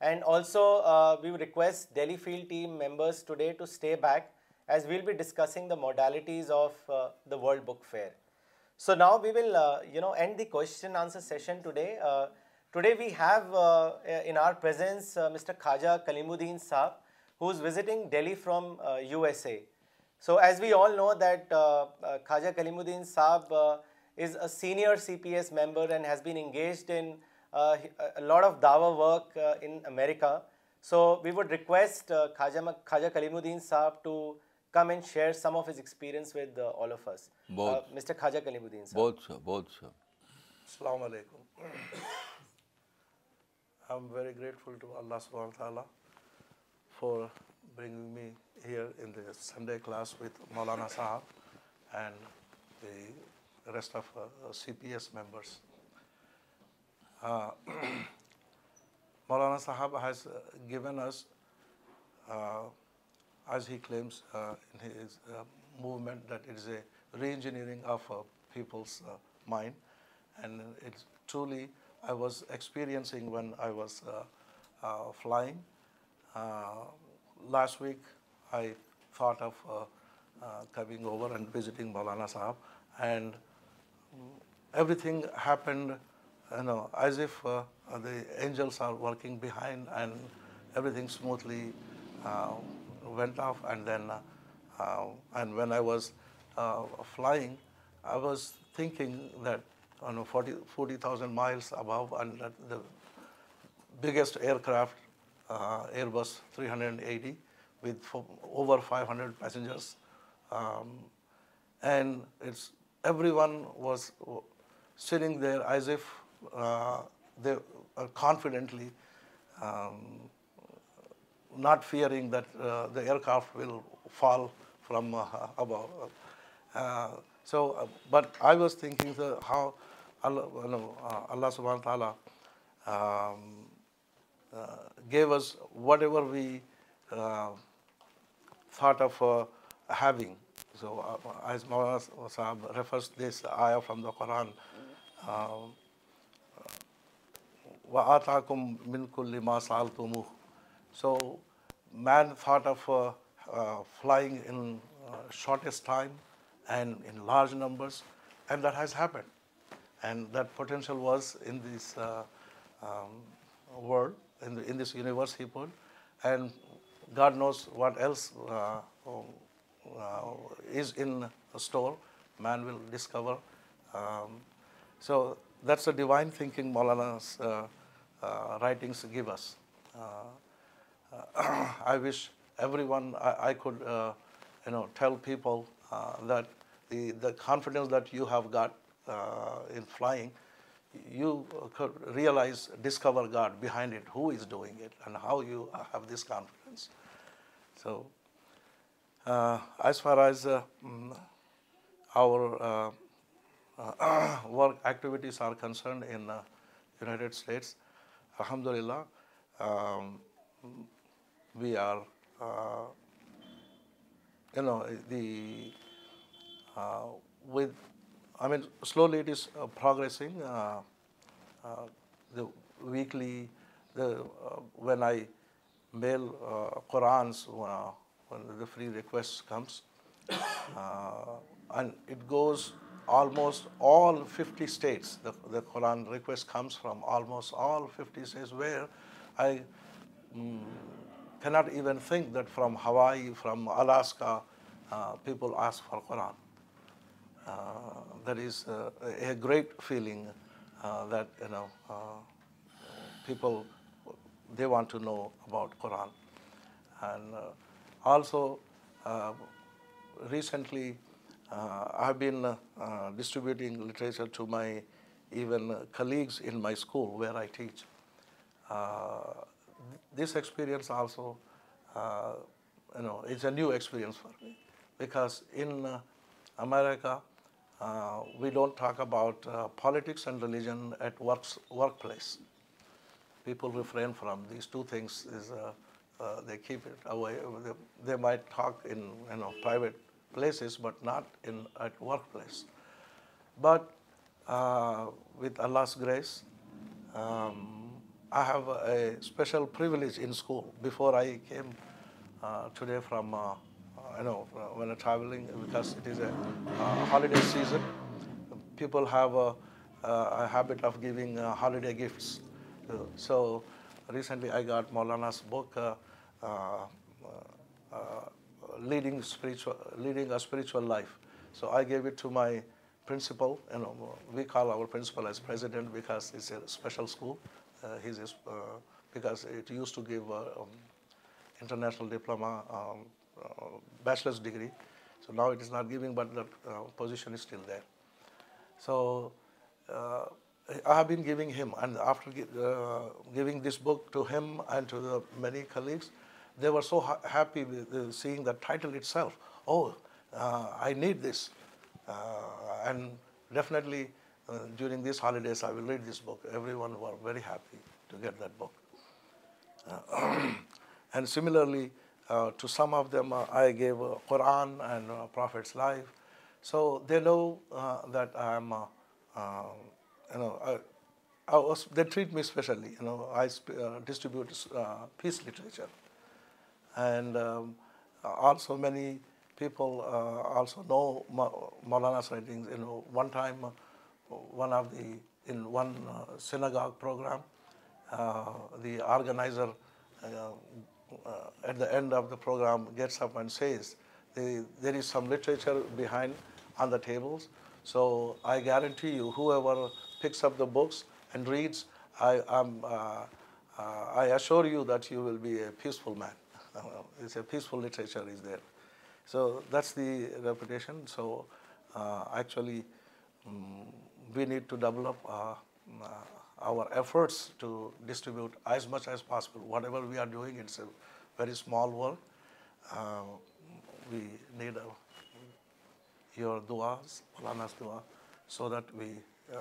And also uh, we request Delhi field team members today to stay back as we'll be discussing the modalities of uh, the World Book Fair. So now we will uh, you know end the question answer session today. Uh, today we have uh, in our presence uh, Mister Khaja Kalimuddin Saab, who is visiting Delhi from uh, U S A. So as we all know that uh, uh, Khaja Kalimuddin Saab uh, is a senior C P S member and has been engaged in Uh, a lot of dawah work uh, in America. So we would request uh, Khaja, Khaja Kalimuddin Saab to come and share some of his experience with uh, all of us. Uh, Mister Khaja Kalimuddin Saab. Both sir, both sir. Assalamu alaikum. I'm very grateful to Allah subhanahu wa ta'ala for bringing me here in the Sunday class with Maulana Sahab and the rest of uh, C P S members. Uh, Maulana Sahab has given us, uh, as he claims uh, in his uh, movement, that it is a re-engineering of uh, people's uh, mind, and it's truly I was experiencing when I was uh, uh, flying. Uh, last week I thought of uh, uh, coming over and visiting Maulana Sahab, and everything happened, you know, as if uh, the angels are working behind, and everything smoothly uh, went off. And then uh, uh, and when I was uh, flying, I was thinking that on forty thousand miles above, and that the biggest aircraft, uh, Airbus three eighty, with over five hundred passengers, um, and it's everyone was sitting there as if uh, they are confidently, um, not fearing that uh, the aircraft will fall from uh, above. Uh, so, uh, but I was thinking the, how Allah, you know, uh, Allah subhanahu wa ta'ala um, uh, gave us whatever we uh, thought of uh, having. So, uh, as Maulana Sahab refers this ayah from the Quran, uh, وَآتَاكُمْ مِنْ كُلِّ مَا سَأَلْتُمُوهُ. So man thought of uh, uh, flying in uh, shortest time and in large numbers, and that has happened. And that potential was in this uh, um, world, in, the, in this universe he put, and God knows what else uh, uh, is in store, man will discover. Um, so that's the divine thinking Maulana's uh, uh, writings give us. Uh, uh, I wish everyone, I, I could uh, you know, tell people uh, that the, the confidence that you have got uh, in flying, you could realize, discover God behind it, who is doing it, and how you have this confidence. So, uh, as far as uh, our uh, Uh, work activities are concerned in uh, United States, alhamdulillah, um, we are, uh, you know, the, uh, with, I mean, slowly it is uh, progressing. Uh, uh, the weekly, the, uh, when I mail uh, Qurans, uh, when the free request comes, uh, and it goes almost all fifty states, the, the Quran request comes from almost all fifty states, where I mm, cannot even think that from Hawaii, from Alaska, uh, people ask for Quran. Uh, that is uh, a great feeling uh, that, you know, uh, people, they want to know about Quran. And uh, also, uh, recently, Uh, I have been uh, uh, distributing literature to my even uh, colleagues in my school where I teach. Uh, this experience also, uh, you know, it's a new experience for me, because in uh, America, uh, we don't talk about uh, politics and religion at works, workplace. People refrain from these two things. Is, uh, uh, they keep it away. They, they might talk in, you know, private places, but not in at workplace. But uh, with Allah's grace, um, I have a special privilege in school. Before I came uh, today from, uh, you know, when I'm traveling, because it is a uh, holiday season, people have a, a habit of giving uh, holiday gifts. So recently I got Maulana's book, uh, uh, uh, Leading spiritual, leading a spiritual life. So I gave it to my principal. You know, we call our principal as president because it's a special school. Uh, he's a, uh, because it used to give uh, um, international diploma, um, uh, bachelor's degree. So now it is not giving, but the uh, position is still there. So uh, I have been giving him, and after uh, giving this book to him and to the many colleagues, they were so ha happy with uh, seeing the title itself. Oh, uh, I need this. Uh, and definitely uh, during these holidays I will read this book. Everyone were very happy to get that book. Uh, and similarly, uh, to some of them uh, I gave uh, Quran and uh, Prophet's life. So they know uh, that I'm, uh, uh, you know, I, I was, they treat me specially. You know, I uh, distribute uh, peace literature. And um, also many people uh, also know Ma Maulana's writings. You know, one time, uh, one of the, in one uh, synagogue program, uh, the organizer uh, uh, at the end of the program gets up and says, the, there is some literature behind on the tables. So I guarantee you, whoever picks up the books and reads, I, I'm, uh, uh, I assure you that you will be a peaceful man. Uh, it's a peaceful literature is there. So that's the reputation. So uh, actually, um, we need to develop uh, uh, our efforts to distribute as much as possible. Whatever we are doing, it's a very small work. Uh, we need uh, your duas, Maulana's dua, so that we uh,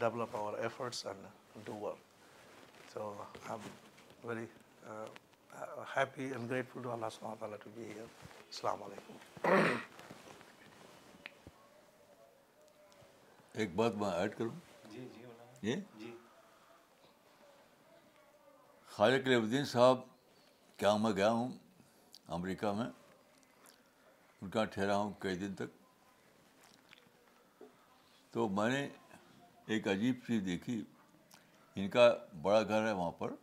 develop our efforts and do work. So I'm very uh, Uh, happy and grateful to Allah subhanahu wa ta'ala to be here. Assalamu alaikum. ایک بات میں add کروں. جی جی مولانا. جی خواجہ کلیمالدین صاحب کیا میں گیا ہوں امریکہ میں, ان کا ٹھہرا ہوں کئی دن تک, تو میں نے ایک عجیب چیز دیکھی. ان کا بڑا گھر ہے وہاں پر,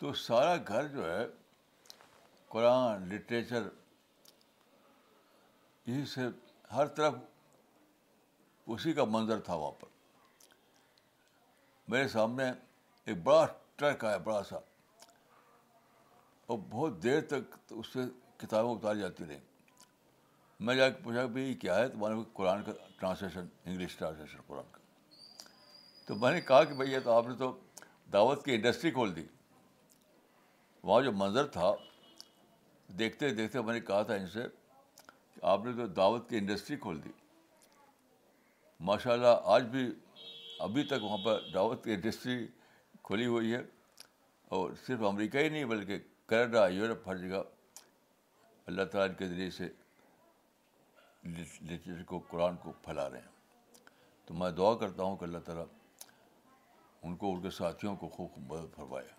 تو سارا گھر جو ہے قرآن لٹریچر یہی سے ہر طرف اسی کا منظر تھا. وہاں پر میرے سامنے ایک بڑا ٹرک آیا بڑا سا, اور بہت دیر تک اس سے کتابیں اتاری جاتی رہیں. میں جا کے پوچھا بھائی کیا ہے تمہارے قرآن کا ٹرانسلیشن, انگلش ٹرانسلیشن قرآن کا. تو میں نے کہا کہ بھائی یہ تو آپ نے تو دعوت کی انڈسٹری کھول دی. وہاں جو منظر تھا دیکھتے دیکھتے میں نے کہا تھا ان سے کہ آپ نے تو دعوت کی انڈسٹری کھول دی. ماشاءاللہ آج بھی ابھی تک وہاں پر دعوت کی انڈسٹری کھلی ہوئی ہے, اور صرف امریکہ ہی نہیں بلکہ کینیڈا, یورپ, ہر جگہ اللہ تعالیٰ کے ذریعے سے لٹریچر کو, قرآن کو پھیلا رہے ہیں. تو میں دعا کرتا ہوں کہ اللہ تعالیٰ ان کو, ان کے ساتھیوں کو خوب مدد فرمائے.